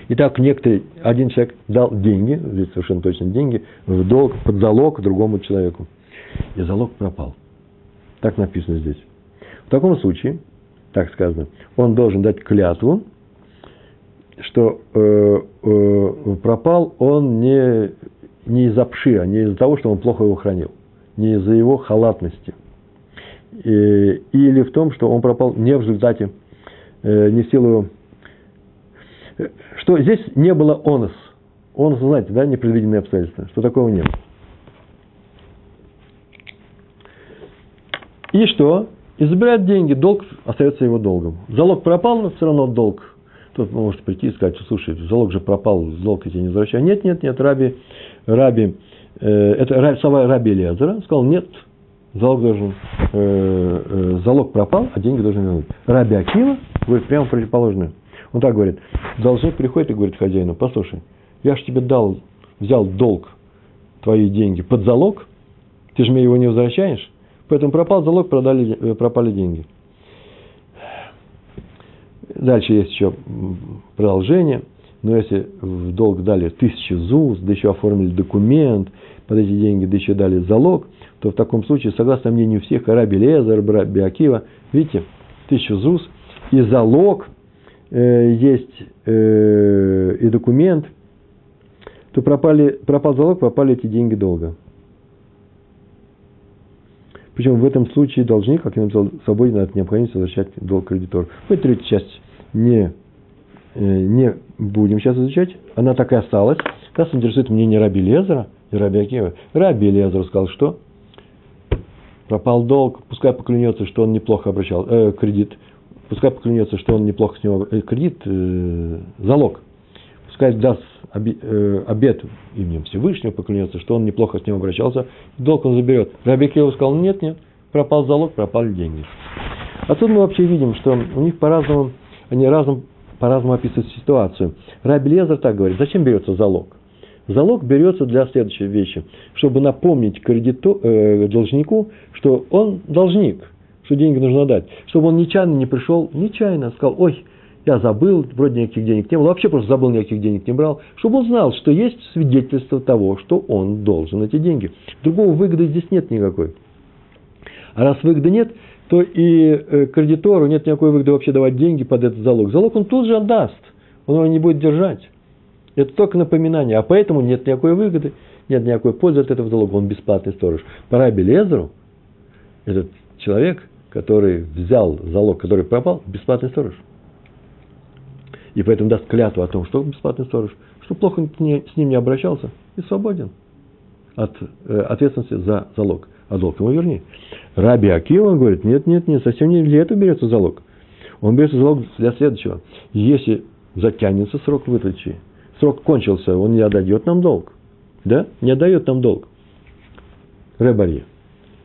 Итак, один человек дал деньги, здесь совершенно точно деньги, в долг, под залог другому человеку. И залог пропал. Так написано здесь. В таком случае, так сказано, он должен дать клятву, что пропал он не из-за пшира, не из-за того, что он плохо его хранил, не из-за его халатности. Или в том, что он пропал не в результате, не в силу... Что здесь не было онос. Онос, знаете, да, непредвиденные обстоятельства. Что такого не было. И что? И забирает деньги, долг остается его долгом. Залог пропал, но все равно долг. Тот может прийти и сказать, слушай, залог же пропал, долг я тебе не возвращаю. Нет, это сова Раби Элиэзера сказал, нет, залог пропал, а деньги должны вернуть. Раби Акива говорит прямо противоположное. Он так говорит, должник приходит и говорит хозяину, послушай, я же тебе взял долг, твои деньги под залог, ты же мне его не возвращаешь, поэтому пропал залог, пропали деньги. Дальше есть еще продолжение, но если в долг дали 1000 зуз, да еще оформили документ, под эти деньги да еще дали залог, то в таком случае, согласно мнению всех, Раби Элиэзер, Раби Акива, видите, 1000 зуз и залог есть, и документ, то пропал залог, пропали эти деньги долга. Причем в этом случае должник, как я написал, свободен от необходимости возвращать долг кредитору. Мы третью часть не будем сейчас изучать. Она так и осталась. Нас интересует мнение Раби Элиэзера и Раби Акива. Раби Элиэзер сказал, что пропал долг, пускай поклянется, что он неплохо обращал кредит. Пускай поклянется, что он неплохо с него кредит, залог. Пускай даст обет именем Всевышнего, поклянется, что он неплохо с ним обращался, долг он заберет. Раби Акива сказал, нет, пропал залог, пропали деньги. Отсюда мы вообще видим, что у них по-разному, они по-разному описывают ситуацию. Раби Элиэзер так говорит, зачем берется залог? Залог берется для следующей вещи, чтобы напомнить должнику, что он должник, что деньги нужно дать, чтобы он нечаянно не пришел, сказал, ой, я забыл, вроде никаких денег не было, вообще просто забыл, никаких денег не брал, чтобы он знал, что есть свидетельство того, что он должен эти деньги. Другого выгоды здесь нет никакой. А раз выгоды нет, то и кредитору нет никакой выгоды вообще давать деньги под этот залог. Залог он тут же отдаст, он его не будет держать. Это только напоминание, а поэтому нет никакой выгоды, нет никакой пользы от этого залога, он бесплатный сторож. По Раби Элиэзеру этот человек, который взял залог, который пропал, бесплатный сторож. И поэтому даст клятву о том, что бесплатный сторож, что плохо с ним не обращался и свободен от ответственности за залог. А долг ему верни. Раби Акива говорит, нет, совсем не для этого берется залог. Он берется залог для следующего. Если затянется срок выдачи, срок кончился, он не отдает нам долг. Да? Не отдает нам долг. Ребари.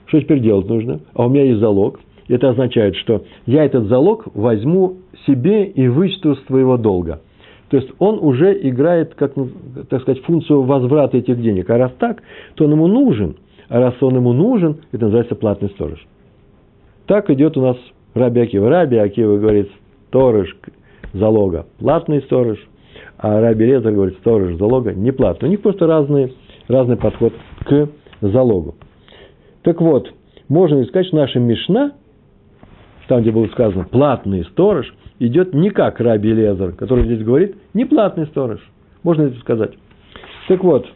Что теперь делать нужно? А у меня есть залог. Это означает, что я этот залог возьму себе и вычту с твоего долга. То есть, он уже играет, функцию возврата этих денег. А раз так, то он ему нужен. А раз он ему нужен, это называется платный сторож. Так идет у нас Раби Акива. Раби Акива говорит, сторож залога платный сторож. А Раби Элиэзер говорит, сторож залога не платный. У них просто разный подход к залогу. Так вот, можно сказать, что наша Мишна, там, где было сказано «платный сторож», идет не как Раби Элиэзер, который здесь говорит «неплатный сторож». Можно это сказать. Так вот,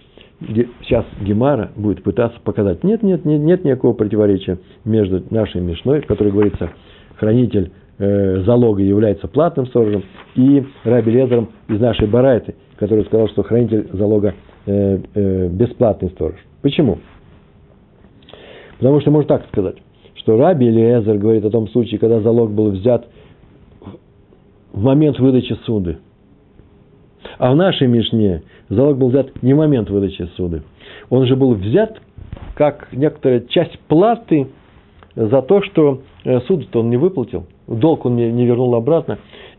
сейчас Гемара будет пытаться показать. Нет никакого противоречия между нашей Мишной, в которой говорится «хранитель залога является платным сторожем», и Раби Элиэзером из нашей Барайты, который сказал, что хранитель залога бесплатный сторож. Почему? Потому что можно так сказать, что Раби Элиэзер говорит о том случае, когда залог был взят в момент выдачи суды. А в нашей Мишне залог был взят не в момент выдачи суды. Он же был взят как некоторая часть платы за то, что суд-то он не выплатил, долг он не вернул обратно.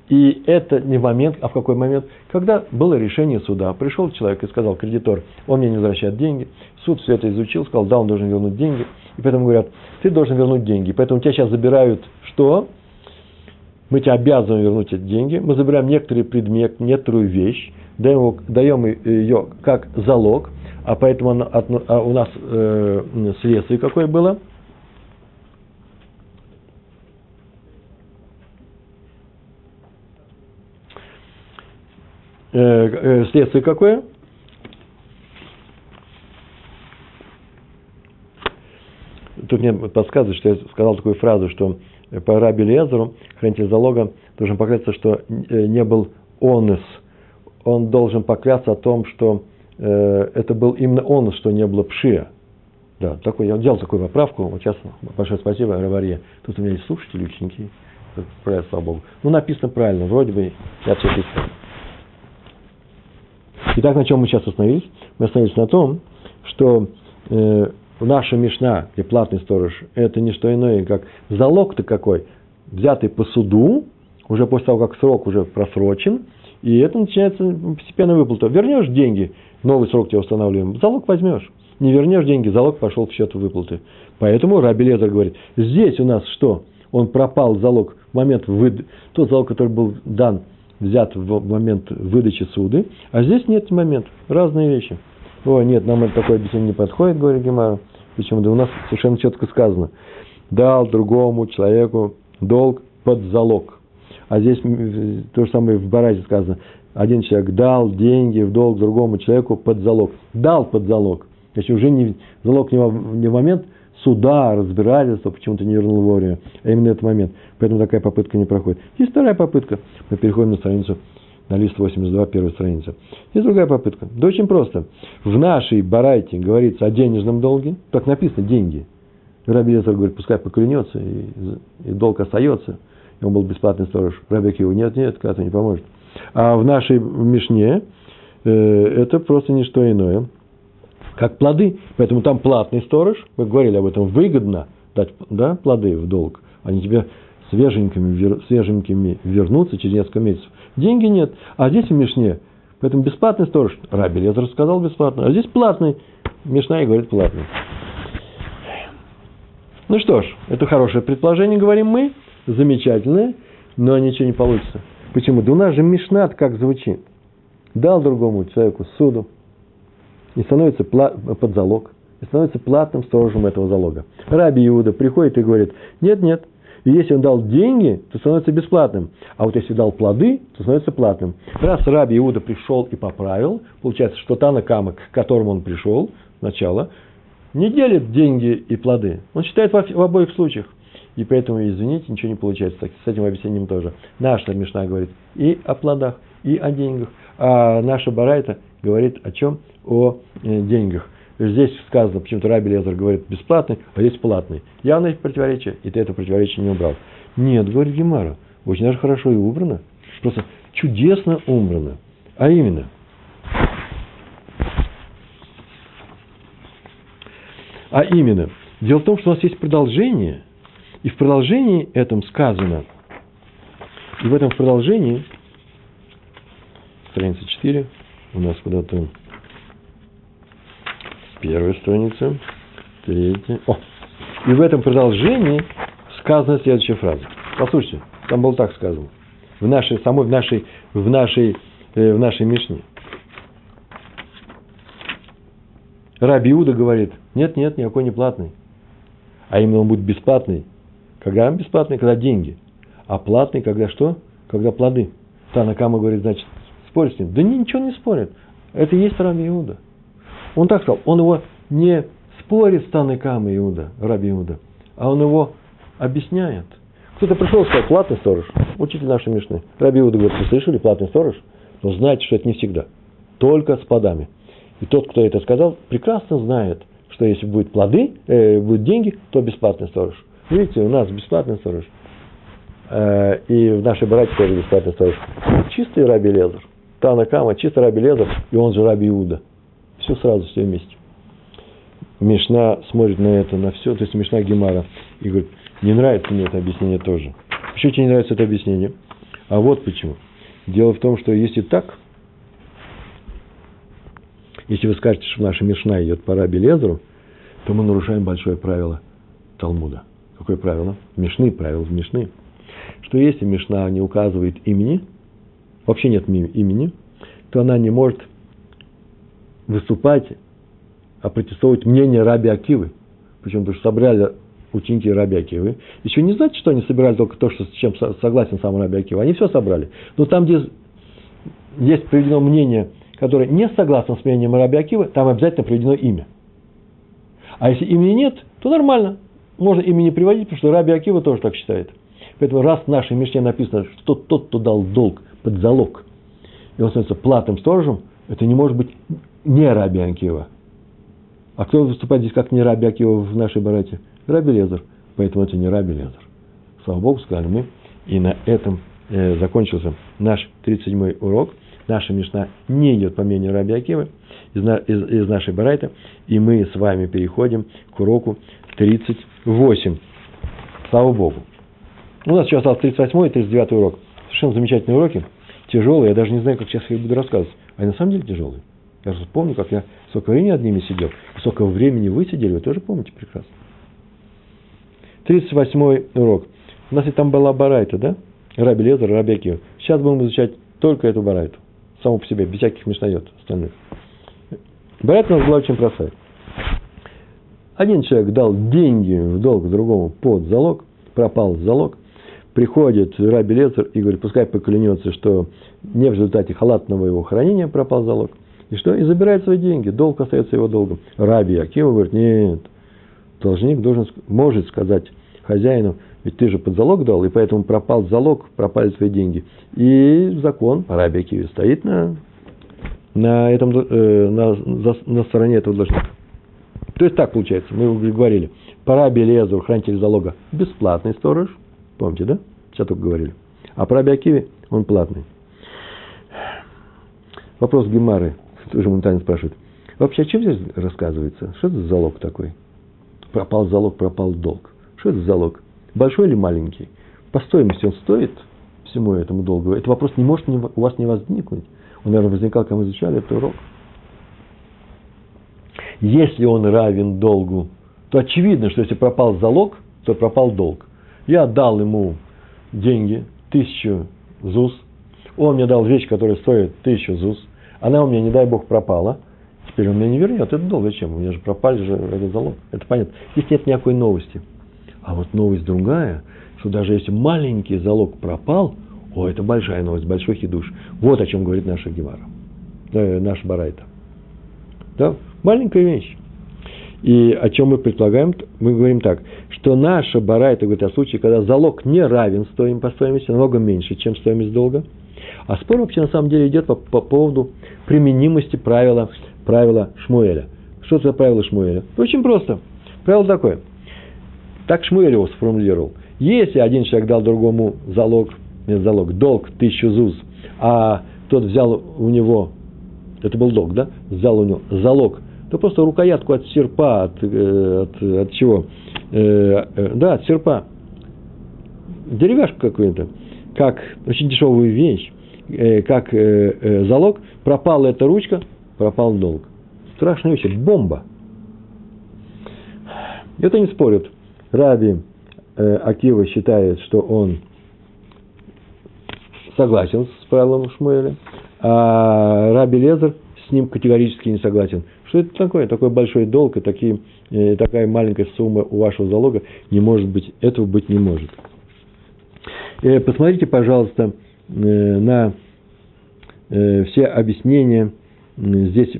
И это не в момент, а в какой момент? Когда было решение суда. Пришел человек и сказал, кредитор, он мне не возвращает деньги. Суд все это изучил, сказал, да, он должен вернуть деньги. И поэтому говорят, ты должен вернуть деньги. Поэтому тебя сейчас забирают что? Мы тебя обязаны вернуть эти деньги. Мы забираем некоторый предмет, некоторую вещь, даем ее как залог. А поэтому у нас следствие какое было? следствие какое? Тут мне подсказывают, что я сказал такую фразу, что по Раби Лезеру, хранитель залога, должен поклясться, что не был онес. Он должен поклясться о том, что это был именно онес, что не было пшия. Да, такой, я делал такую поправку. Вот сейчас большое спасибо, Раварье. Тут у меня есть слушатели, ученики. Правильно, слава Богу. Ну, написано правильно. Вроде бы я все писал. Итак, на чем мы сейчас остановились? Мы остановились на том, что наша мишна, где платный сторож, это не что иное, как залог-то какой, взятый по суду, уже после того, как срок уже просрочен, и это начинается постепенная выплата. Вернешь деньги, новый срок тебе устанавливаем, залог возьмешь. Не вернешь деньги, залог пошел в счет выплаты. Поэтому Раби Лезер говорит, здесь у нас что? Он пропал залог в момент выдачи, тот залог, который был дан, взят в момент выдачи суды, а здесь нет момента, разные вещи. О, нет, нам это такое объяснение не подходит, говорит Гемара. Почему? Да у нас совершенно четко сказано. Дал другому человеку долг под залог. А здесь то же самое в Баразе сказано. Один человек дал деньги в долг другому человеку под залог. Дал под залог. Значит, уже не, залог не в момент суда, разбирательства, почему-то не вернул вовремя, а именно этот момент. Поэтому такая попытка не проходит. Есть вторая попытка. Мы переходим на страницу, на лист 82, первая страница. Есть другая попытка. Да очень просто. В нашей барайте говорится о денежном долге. Так написано, деньги. Раби Лезер говорит, пускай поклянется, и долг остается. И он был бесплатный сторож. Раби Акива, нет, когда-то не поможет. А в нашей мишне это просто не что иное, как плоды. Поэтому там платный сторож, мы говорили об этом, выгодно дать, да, плоды в долг. Они тебе свеженькими вернутся через несколько месяцев. Деньги нет. А здесь в мишне. Поэтому бесплатный сторож. Раби Лезер сказал бесплатно. А здесь платный. Мишна и говорит платный. Ну что ж, это хорошее предположение, говорим мы. Замечательное. Но ничего не получится. Почему? Да у нас же мишна как звучит. Дал другому человеку суду. И становится под залог. И становится платным сторожем этого залога. Раби Иуда приходит и говорит, нет. И если он дал деньги, то становится бесплатным. А вот если дал плоды, то становится платным. Раз Раби Иуда пришел и поправил, получается, что Тана Кама, к которому он пришел сначала, не делит деньги и плоды. Он считает в обоих случаях. И поэтому, извините, ничего не получается. Так, с этим объяснением тоже. Наша мишна говорит и о плодах, и о деньгах. А наша барайта говорит о чем? О деньгах. Здесь сказано, почему-то Раби Лезер говорит бесплатный, а здесь платный. Явное противоречие, и ты это противоречие не убрал. Нет, говорит Гемара, очень даже хорошо и убрано. Просто чудесно убрано. А именно, дело в том, что у нас есть продолжение, и в продолжении этом сказано, и в этом продолжении, страница 4, у нас куда-то... Первая страница, третья. И в этом продолжении сказана следующая фраза. Послушайте, там было так сказано. В нашей мишне. Раби Иуда говорит, нет, никакой не платный. А именно он будет бесплатный. Когда он бесплатный, когда деньги. А платный, когда что? Когда плоды. Тана Кама говорит, значит, спорит с ним. Да ничего не спорит. Это и есть Раби Иуда. Он так сказал, он его не спорит с Таной Камой Иуда, Раби Иуда, а он его объясняет. Кто-то пришел и сказал, платный сторож, учитель нашей мишны. Раби Иуда говорит, вы слышали, платный сторож? Но знаете, что это не всегда, только с плодами. И тот, кто это сказал, прекрасно знает, что если будут плоды, будут деньги, то бесплатный сторож. Видите, у нас бесплатный сторож. И в нашей бараке тоже бесплатный сторож. Чистый Раби Лезер. Тана Кама, чистый Раби Лезер, и он же Раби Иуда. Все сразу, все вместе. Мишна смотрит на это, на все. То есть Мишна Гемара. И говорит, не нравится мне это объяснение тоже. Почему тебе не нравится это объяснение? А вот почему. Дело в том, что если так, если вы скажете, что наша Мишна идет по Раби Лезеру, то мы нарушаем большое правило Талмуда. Какое правило? Мишны, правило Мишны. Что если Мишна не указывает имени, вообще нет имени, то она не может выступать, опротестовывать мнение Раби Акивы. Причем, потому что собрали ученики Раби Акивы. Еще не значит, что они собирали только то, что, с чем согласен сам Раби Акива. Они все собрали. Но там, где здесь приведено мнение, которое не согласно с мнением Раби Акивы, там обязательно приведено имя. А если имени нет, то нормально. Можно имя не приводить, потому что Раби Акива тоже так считает. Поэтому раз в нашей Мишне написано, что тот, кто дал долг под залог, и он становится платным сторожем, это не может быть не Раби Акива. А кто выступает здесь как не Раби Акива в нашей барате? Раби Лезер. Поэтому это не Раби Лезер. Слава Богу, сказали мы. И на этом закончился наш 37-й урок. Наша Мишна не идет по мнению Раби Акивы из нашей барайты. И мы с вами переходим к уроку 38. Слава Богу. У нас еще остался 38-й и 39-й урок. Совершенно замечательные уроки. Тяжелые. Я даже не знаю, как сейчас я их буду рассказывать. Они на самом деле тяжелые. Я же помню, как я сколько времени над ними сидел. Сколько времени вы сидели, вы тоже помните прекрасно. 38-й урок. У нас и там была барайта, да? Раби Лезер, Раби Акива. Сейчас будем изучать только эту барайту. Само по себе, без всяких мишнайот остальных. Барайта у нас была очень простая. Один человек дал деньги в долг другому под залог, пропал залог. Приходит Раби Лезер и говорит, пускай поклянется, что не в результате халатного его хранения пропал залог. И что? И забирает свои деньги. Долг остается его долгом. Раби Акива говорит, нет, должник должен, может сказать хозяину, ведь ты же под залог дал, и поэтому пропал залог, пропали твои деньги. И закон по Раби Акиве стоит на стороне этого должника. То есть так получается, мы говорили, по Раби Лезеру, хранитель залога, бесплатный сторож, помните, да? Сейчас только говорили. А по Раби Акиве он платный. Вопрос Гемары, тоже Монтанин спрашивает, вообще, о чем здесь рассказывается? Что это за залог такой? Пропал залог, пропал долг. Что это за залог? Большой или маленький? По стоимости он стоит всему этому долгу? Этот вопрос не может у вас не возникнуть. Он, наверное, возникал, когда мы изучали этот урок. Если он равен долгу, то очевидно, что если пропал залог, то пропал долг. Я дал ему деньги, 1000 зус. Он мне дал вещь, которая стоит 1000 зус. Она у меня, не дай бог, пропала. Теперь он меня не вернет. Это долго чем? У меня же пропали же этот залог. Это понятно. Здесь нет никакой новости. А вот новость другая, что даже если маленький залог пропал, о, это большая новость, большой хидуш. Вот о чем говорит наша Гемара, наша барайта. Да? Маленькая вещь. И о чем мы предполагаем, мы говорим так, что наша барайта говорит о случае, когда залог не равен по стоимости, намного меньше, чем стоимость долга. А спор вообще на самом деле идет по поводу применимости правила Шмуэля. Что это за правило Шмуэля? Очень просто. Правило такое. Так Шмуэль его сформулировал. Если один человек дал другому долг 1000 зуз, а тот взял у него, это был долг, да? Взял у него залог, то просто рукоятку от серпа, от чего? Да, от серпа. Деревяшку какую-то. Как очень дешевую вещь, как залог, пропала эта ручка, пропал долг. Страшная вещь, бомба. Это не спорят. Раби Акива считает, что он согласен с правилом Шмуэля, а Раби Лезер с ним категорически не согласен. Что это такое? Такой большой долг и такая маленькая сумма у вашего залога не может быть, этого быть не может. Посмотрите, пожалуйста, на все объяснения, здесь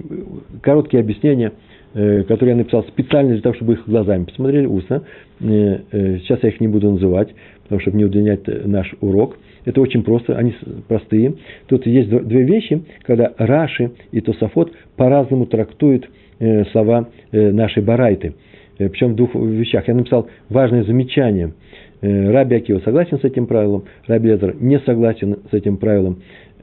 короткие объяснения, которые я написал специально для того, чтобы их глазами посмотрели устно. Сейчас я их не буду называть, потому что не удлинять наш урок. Это очень просто, они простые. Тут есть две вещи, когда Раши и Тосафот по-разному трактуют слова нашей барайты. Причем в двух вещах. Я написал важное замечание. Раби Акива согласен с этим правилом, Раби Лезер не согласен с этим правилом.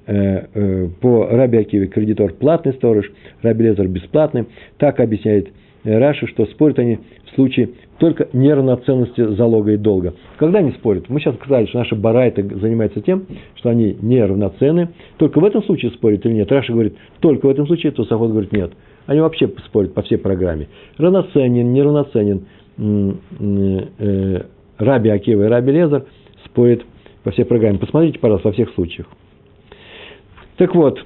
По Раби Акиве кредитор платный сторож, Раби Лезер бесплатный. Так объясняет Раши, что спорят они в случае только неравноценности залога и долга. Когда они спорят? Мы сейчас сказали, что наша барайта занимается тем, что они неравноценны. Только в этом случае спорят или нет? Раши говорит, только в этом случае, Тосафот говорит, нет. Они вообще спорят по всей программе. Равноценен, неравноценен. Раби Акива и Раби Лезер спорят по всей программе. Посмотрите, пожалуйста, во всех случаях. Так вот,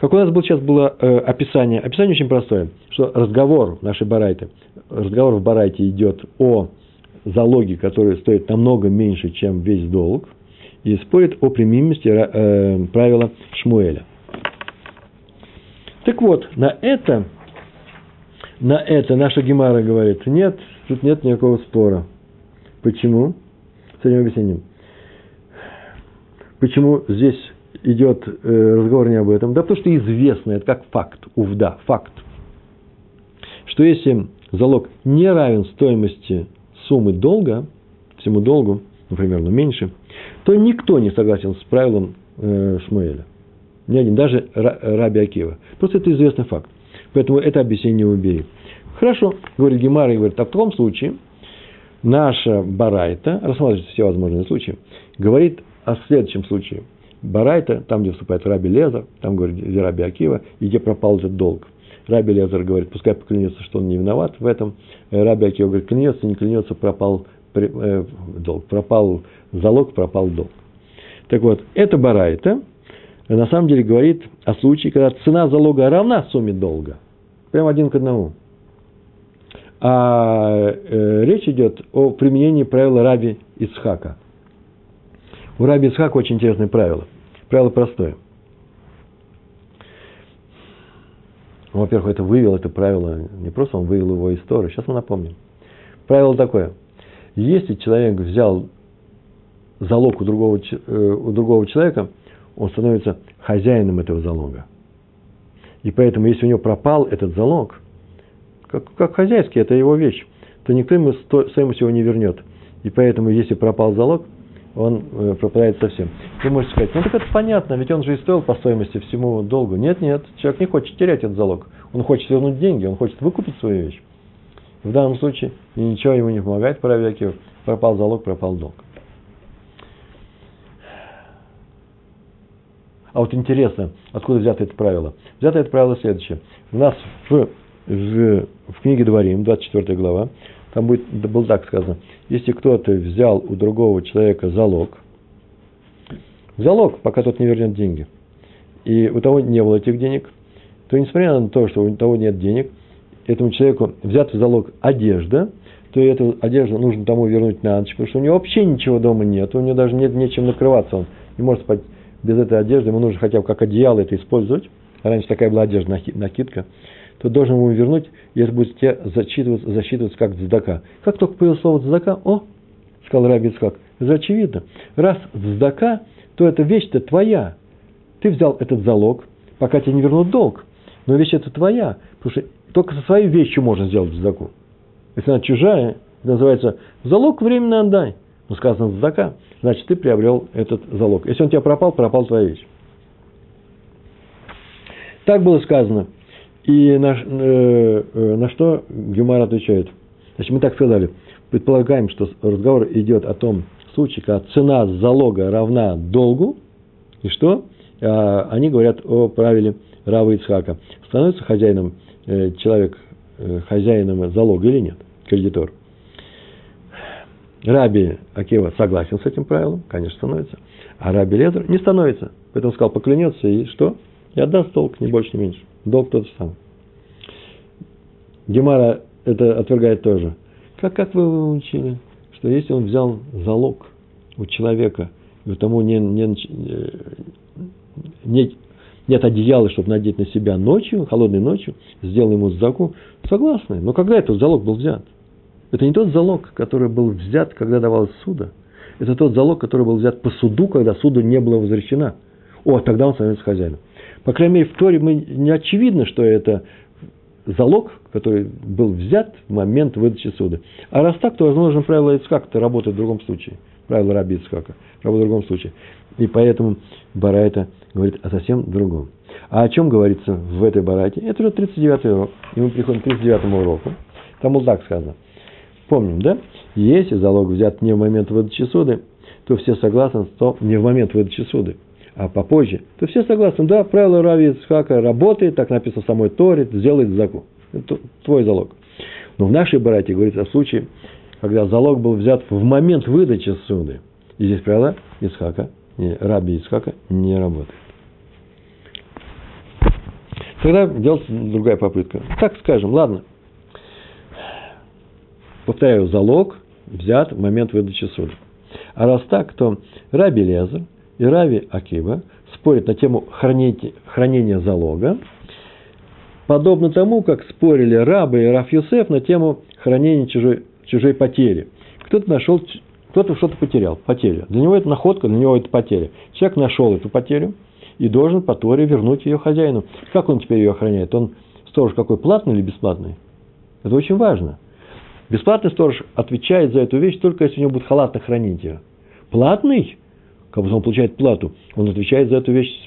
как у нас сейчас было описание. Описание очень простое, что разговор нашей барайты, разговор в барайте идет о залоге, который стоит намного меньше, чем весь долг, и спорит о применимости правила Шмуэля. Так вот, на это наша Гемара говорит, нет, тут нет никакого спора. Почему? Сегодня объясним. Почему здесь идет разговор не об этом? Да потому что известно, это как факт, увда, факт. Что если залог не равен стоимости суммы долга, всему долгу, например, но меньше, то никто не согласен с правилом Шмуэля. Ни один, даже Раби Акива. Просто это известный факт. Поэтому это объяснение убери. Хорошо, говорит Гемара, и говорит, а в таком случае наша Барайта, рассматривает все возможные случаи, говорит о следующем случае. Барайта, там, где вступает Раби Лезер, там, говорит, где Раби Акива, и где пропал этот долг. Раби Лезер говорит, пускай поклянется, что он не виноват в этом. Раби Акива говорит, клянется, не клянется, пропал долг. Пропал залог, пропал долг. Так вот, это Барайта на самом деле говорит о случае, когда цена залога равна сумме долга. Прямо один к одному. А речь идет о применении правила Раби Ицхака. У Раби Ицхака очень интересное правило. Правило простое. Во-первых, это правило, не просто он вывел его из Торы. Сейчас мы напомним. Правило такое. Если человек взял залог у другого человека, он становится хозяином этого залога. И поэтому, если у него пропал этот залог, как хозяйский, это его вещь, то никто ему стоимость его не вернет. И поэтому, если пропал залог, он пропадает совсем. Вы можете сказать, ну так это понятно, ведь он же и стоил по стоимости всему долгу. Нет, человек не хочет терять этот залог. Он хочет вернуть деньги, он хочет выкупить свою вещь. В данном случае ничего ему не помогает, правяки, пропал залог, пропал долг. А вот интересно, откуда взято это правило? Взято это правило следующее. У нас в книге Дворим, 24 глава, там было так сказано. Если кто-то взял у другого человека залог, пока тот не вернет деньги, и у того не было этих денег, то несмотря на то, что у того нет денег, этому человеку взят в залог одежда, то эту одежду нужно тому вернуть на ночь, потому что у него вообще ничего дома нет, у него даже нет нечем накрываться, он не может спать без этой одежды, ему нужно хотя бы как одеяло это использовать, раньше такая была одежда, накидка, то должен ему вернуть, если будет тебе засчитываться как дздака. Как только появилось слово дздака, сказал Раби Ицхак, это же очевидно. Раз дздака, то эта вещь-то твоя. Ты взял этот залог, пока тебе не вернут долг, но вещь эта твоя, потому что только со своей вещью можно сделать дздаку. Если она чужая, это называется залог временно отдай. Ну, сказано дздака, значит, ты приобрел этот залог. Если он у тебя пропал, пропал твоя вещь. Так было сказано. И на что Гемара отвечает. Значит, мы так сказали. Предполагаем, что разговор идет о том случае, когда цена залога равна долгу. И что? Они говорят о правиле Рава Ицхака. Становится хозяином человек, хозяином залога или нет? Кредитор. Раби Акива согласен с этим правилом, конечно, становится. А Раби Лезер не становится. Поэтому сказал, поклянется и что? И отдаст долг, ни больше, ни меньше. Долг тот же самый. Гемара это отвергает тоже. Как вы его учили? Что если он взял залог у человека, и тому нет одеяла, чтобы надеть на себя ночью, холодной ночью, сделал ему сдаку, согласны. Но когда этот залог был взят? Это не тот залог, который был взят, когда давалось суда. Это тот залог, который был взят по суду, когда суду не было возвращено. Тогда он становится хозяином. По крайней мере, в Торе не очевидно, что это залог, который был взят в момент выдачи суда. А раз так, то, возможно, правило Ицхака работает в другом случае. Правило Раби Ицхака работает в другом случае. И поэтому Барайта говорит о совсем другом. А о чем говорится в этой Барайте? Это уже 39-й урок. И мы приходим к 39-му уроку. Там вот так сказано. Помним, да? Если залог взят не в момент выдачи суда, то все согласны, что не в момент выдачи суда, а попозже, то все согласны, да, правило Рави Ицхака работает, так написано в самой Торе, сделает заку. Это твой залог. Но в нашей Барайте говорится о случае, когда залог был взят в момент выдачи суды. И здесь правило Ицхака, Раби Ицхака не работает. Тогда делается другая попытка. Так скажем, ладно. Повторяю, залог взят в момент выдачи суда. А раз так, то Раби Лезер и Рави Акива спорят на тему хранения залога, подобно тому, как спорили Рабы и Раф Йосеф на тему хранения чужой потери. Кто-то нашел, кто-то что-то потерял, потеря. Для него это находка, для него это потеря. Человек нашел эту потерю и должен по Торе вернуть ее хозяину. Как он теперь ее охраняет? Он сторож какой, платный или бесплатный? Это очень важно. Бесплатный сторож отвечает за эту вещь, только если у него будет халатно хранить ее. Платный, как будто он получает плату, он отвечает за эту вещь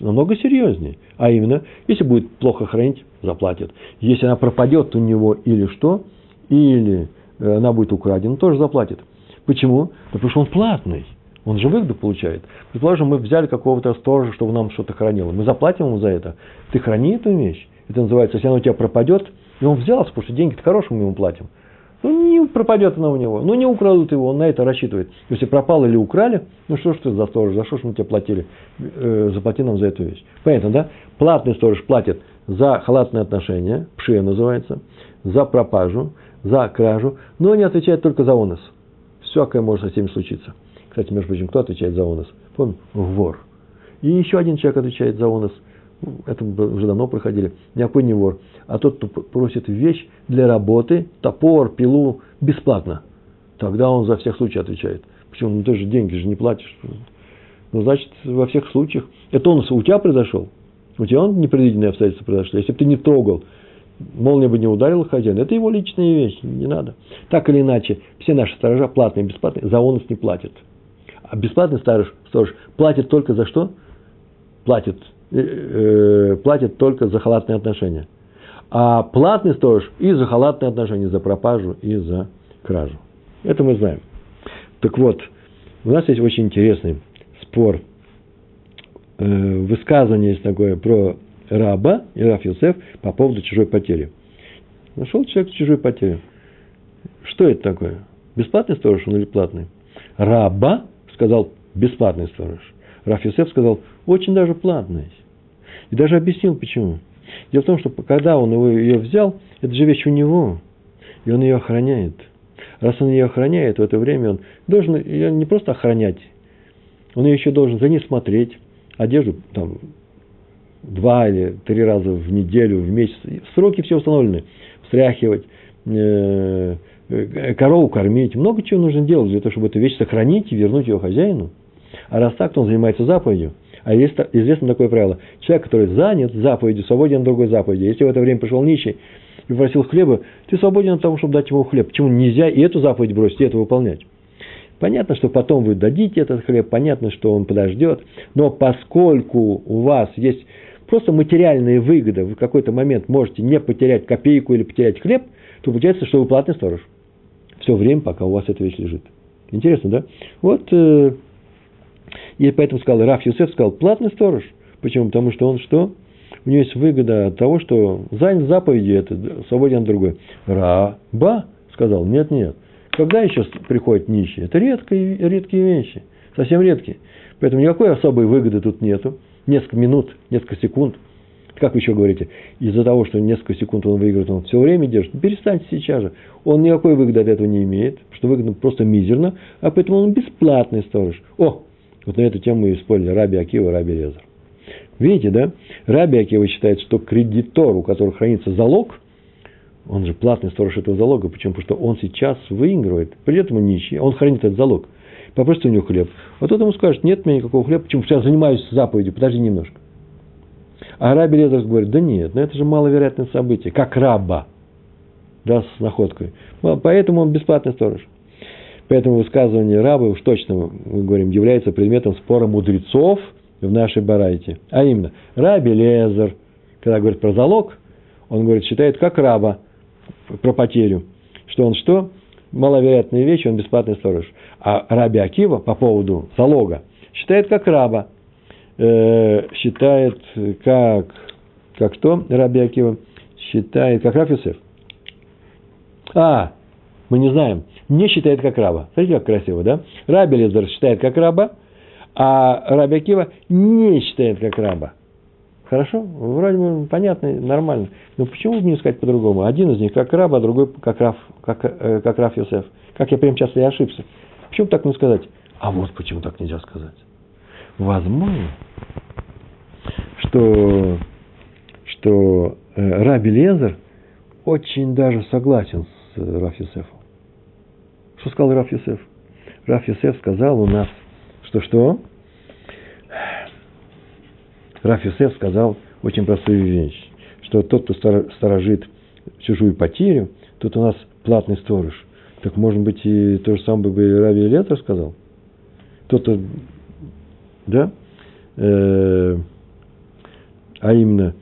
намного серьезнее. А именно, если будет плохо хранить, заплатит. Если она пропадет у него или что, или она будет украдена, тоже заплатит. Почему? Да потому что он платный. Он же выгоду получает. Предположим, мы взяли какого-то сторожа, чтобы нам что-то хранило. Мы заплатим ему за это. Ты храни эту вещь. Это называется, если она у тебя пропадет, и он взялся, потому что деньги-то хорошему ему платим. Ну, не пропадет она у него, ну, не украдут его, он на это рассчитывает. Если пропал или украли, ну, что ж ты за сторож, за что ж мы тебе платили, заплати нам за эту вещь. Понятно, да? Платный сторож платит за халатные отношения, пшия называется, за пропажу, за кражу, но не отвечает только за онос. Всякое может со всеми случиться. Кстати, между прочим, кто отвечает за онос? Помню, вор. И еще один человек отвечает за онос. Это уже давно проходили, никакой не вор, а тот, кто просит вещь для работы, топор, пилу, бесплатно. Тогда он за всех случаев отвечает. Почему? Ну, ты же деньги же не платишь. Ну, значит, во всех случаях. Это он у тебя произошел. У тебя он непредвиденные обстоятельства произошло. Если бы ты не трогал, молния бы не ударила хозяина. Это его личная вещь, не надо. Так или иначе, все наши сторожа, платные и бесплатные, за онос не платят. А бесплатный сторож платит только за что? Платит только за халатные отношения. А платный сторож и за халатные отношения, за пропажу, и за кражу. Это мы знаем. Так вот, у нас есть очень интересный спор. Высказывание есть такое про Раба и Раф Йосеф по поводу чужой потери. Нашел человек чужую потерю. Что это такое? Бесплатный сторож он или платный? Раба сказал бесплатный сторож. Раф Йосеф сказал, очень даже платный. И даже объяснил, почему. Дело в том, что когда он ее взял, это же вещь у него, и он ее охраняет. Раз он ее охраняет, в это время он должен ее не просто охранять, он ее еще должен за ней смотреть, одежду там 2 или 3 раза в неделю, в месяц. Сроки все установлены. Встряхивать, корову кормить. Много чего нужно делать для того, чтобы эту вещь сохранить и вернуть ее хозяину. А раз так, то он занимается заповедью. А есть известно такое правило. Человек, который занят заповедью, свободен от другой заповеди. Если в это время пришел нищий и просил хлеба, ты свободен от того, чтобы дать ему хлеб. Почему нельзя и эту заповедь бросить, и это выполнять? Понятно, что потом вы дадите этот хлеб, понятно, что он подождет. Но поскольку у вас есть просто материальная выгода, вы в какой-то момент можете не потерять копейку или потерять хлеб, то получается, что вы платный сторож. Все время, пока у вас эта вещь лежит. Интересно, да? Вот... И поэтому сказал, Раф Йосеф сказал, платный сторож. Почему? Потому что он что? У него есть выгода от того, что занят заповеди, это свободен от другой. Раба сказал, нет. Когда еще приходят нищие? Это редкие вещи, совсем редкие. Поэтому никакой особой выгоды тут нету. Несколько минут, несколько секунд. Как вы еще говорите, из-за того, что несколько секунд он выиграет, он все время держит. Перестаньте сейчас же. Он никакой выгоды от этого не имеет, потому что выгода просто мизерна, а поэтому он бесплатный сторож. Вот на эту тему мы использовали Раби Акива, Раби Лезер. Видите, да? Раби Акива считает, что кредитор, у которого хранится залог, он же платный сторож этого залога. Почему? Потому что он сейчас выигрывает. Придет ему нищий, он хранит этот залог. Попросит у него хлеб. А тот ему скажет, нет у меня никакого хлеба. Почему? Сейчас занимаюсь заповедью, подожди немножко. А Раби Лезер говорит, да нет, но это же маловероятное событие. Как раба. Да, с находкой. Поэтому он бесплатный сторож. Поэтому высказывание раба, уж точно, мы говорим, является предметом спора мудрецов в нашей барайте. А именно, Раби Лезер, когда говорит про залог, он говорит, считает как раба, про потерю. Что он что? Маловероятные вещи, он бесплатный сторож. А Раби Акива по поводу залога считает как раба. Считает как что Раби Акива? Считает как Раф Йосеф. Мы не знаем. Не считает как раба. Смотрите, как красиво, да? Раби Лезер считает как раба, а Раби Акива не считает как раба. Хорошо? Вроде бы понятно, нормально. Но почему бы не сказать по-другому? Один из них как раба, а другой как Раф Йосеф. Как я прямо сейчас и ошибся. Почему так не сказать? А вот почему так нельзя сказать. Возможно, что Раби Лезер очень даже согласен с Рав Йосефом. Что сказал Рав Йосеф? Рав Йосеф сказал у нас, что? Рав Йосеф сказал очень простую вещь, что тот, кто сторожит чужую потерю, тут у нас платный сторож. Так, может быть, и то же самое бы и Раби Лезер сказал? Кто-то, да? А именно,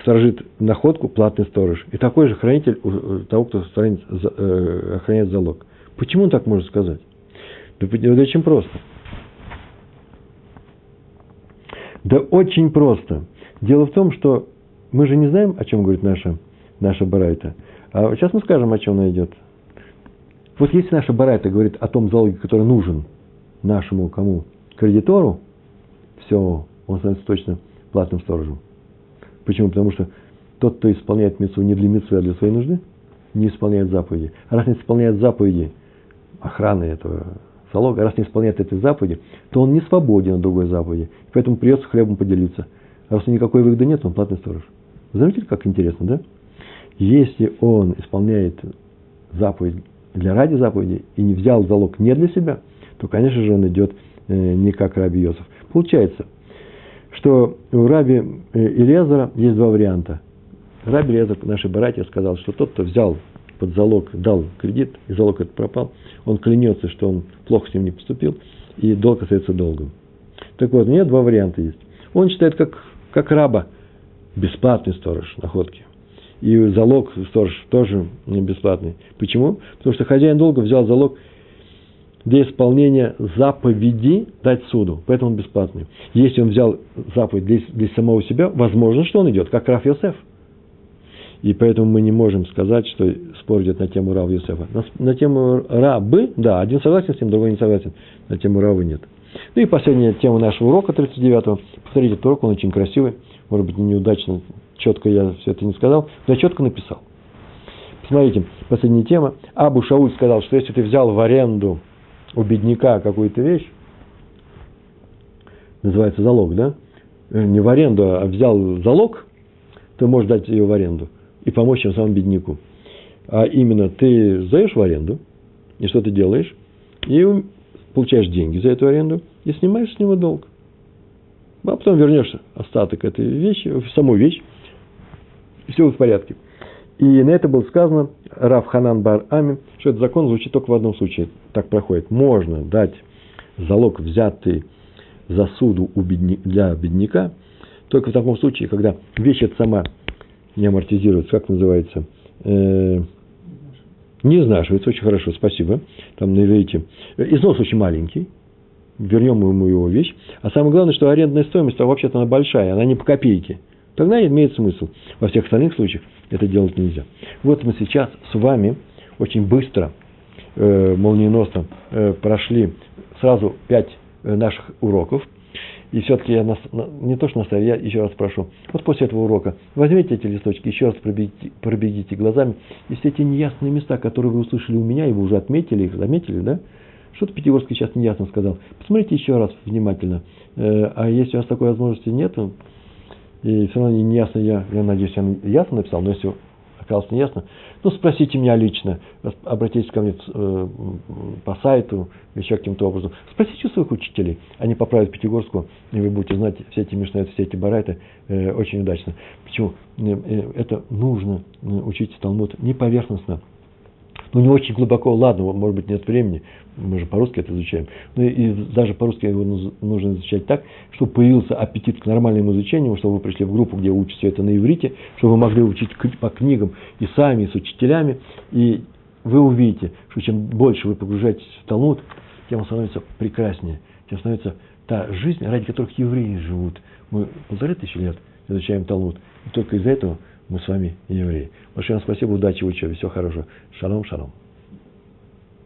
сторожит находку платный сторож. И такой же хранитель у того, кто охраняет залог. Почему он так может сказать? Да очень просто. Да очень просто. Дело в том, что мы же не знаем, о чем говорит наша барайта. А сейчас мы скажем, о чем она идет. Вот если наша барайта говорит о том залоге, который нужен нашему кому? Кредитору, все, он становится точно платным сторожем. Почему? Потому что тот, кто исполняет мицву не для мицвы, а для своей нужды, не исполняет заповеди. А раз не исполняет заповеди охраны этого залога, раз не исполняет этой заповеди, то он не свободен от другой заповеди. Поэтому придется хлебом поделиться. А раз никакой выгоды нет, он платный сторож. Заметили, как интересно, да? Если он исполняет заповедь для ради заповеди и не взял залог не для себя, то, конечно же, он идет не как Раби Йосеф. Получается, что у Раби Элиэзера есть два варианта. Раби Элиэзер, нашей братья, сказал, что тот, кто взял под залог, дал кредит, и залог этот пропал, он клянется, что он плохо с ним не поступил, и долг остается долгом. Так вот, у меня два варианта есть. Он считает, как раба, бесплатный сторож находки. И залог сторож тоже бесплатный. Почему? Потому что хозяин долга взял залог для исполнения заповеди дать суду. Поэтому он бесплатный. Если он взял заповедь для самого себя, возможно, что он идет, как Рав Йосеф. И поэтому мы не можем сказать, что спор идет на тему Рава Йосефа. На тему рабы, да, один согласен с ним, другой не согласен. На тему равы нет. Ну и последняя тема нашего урока 39-го. Повторите этот урок, он очень красивый. Может быть, неудачно, четко я все это не сказал, но четко написал. Посмотрите, последняя тема. Абу Шауль сказал, что если ты взял в аренду у бедняка какую-то вещь, называется залог, да? Не в аренду, а взял залог, ты можешь дать ее в аренду и помочь им самому бедняку. А именно, ты сдаешь в аренду, и что ты делаешь? И получаешь деньги за эту аренду, и снимаешь с него долг. А потом вернешь остаток этой вещи, саму вещь, и все будет в порядке. И на это было сказано Рав Ханан бар Ами, что этот закон звучит только в одном случае. Так проходит. Можно дать залог, взятый за суду для бедняка, только в таком случае, когда вещь эта сама не амортизируется, как называется, не изнашивается, очень хорошо, спасибо. Там на иврите. Износ очень маленький. Вернем ему его вещь. А самое главное, что арендная стоимость, а вообще-то она большая, она не по копейке. Тогда имеет смысл. Во всех остальных случаях это делать нельзя. Вот мы сейчас с вами очень быстро, молниеносно прошли сразу 5 наших уроков. И все-таки я не то что наставил, я еще раз прошу. Вот после этого урока возьмите эти листочки, еще раз пробегите глазами. И все эти неясные места, которые вы услышали у меня, и вы уже отметили их, заметили, да? Что-то Пятигорский сейчас неясно сказал. Посмотрите еще раз внимательно. А если у вас такой возможности нет, и все равно не ясно, я надеюсь, я ясно написал, но если оказалось не ясно, ну, спросите меня лично, обратитесь ко мне по сайту, еще каким-то образом. Спросите у своих учителей, они поправят Пятигорскую, и вы будете знать все эти мишнайот, все эти барайты очень удачно. Почему? Это нужно учить Талмуд не поверхностно, ну, не очень глубоко, ладно, может быть, нет времени, мы же по-русски это изучаем. Ну, и даже по-русски его нужно изучать так, чтобы появился аппетит к нормальному изучению, чтобы вы пришли в группу, где учат все это на иврите, чтобы вы могли учить по книгам и сами, и с учителями. И вы увидите, что чем больше вы погружаетесь в Талмуд, тем он становится прекраснее, тем становится та жизнь, ради которых евреи живут. Мы 1500 лет изучаем Талмуд, и только из-за этого мы с вами евреи. Большое вам спасибо, удачи в учебе, всего хорошего. Шалом, шалом.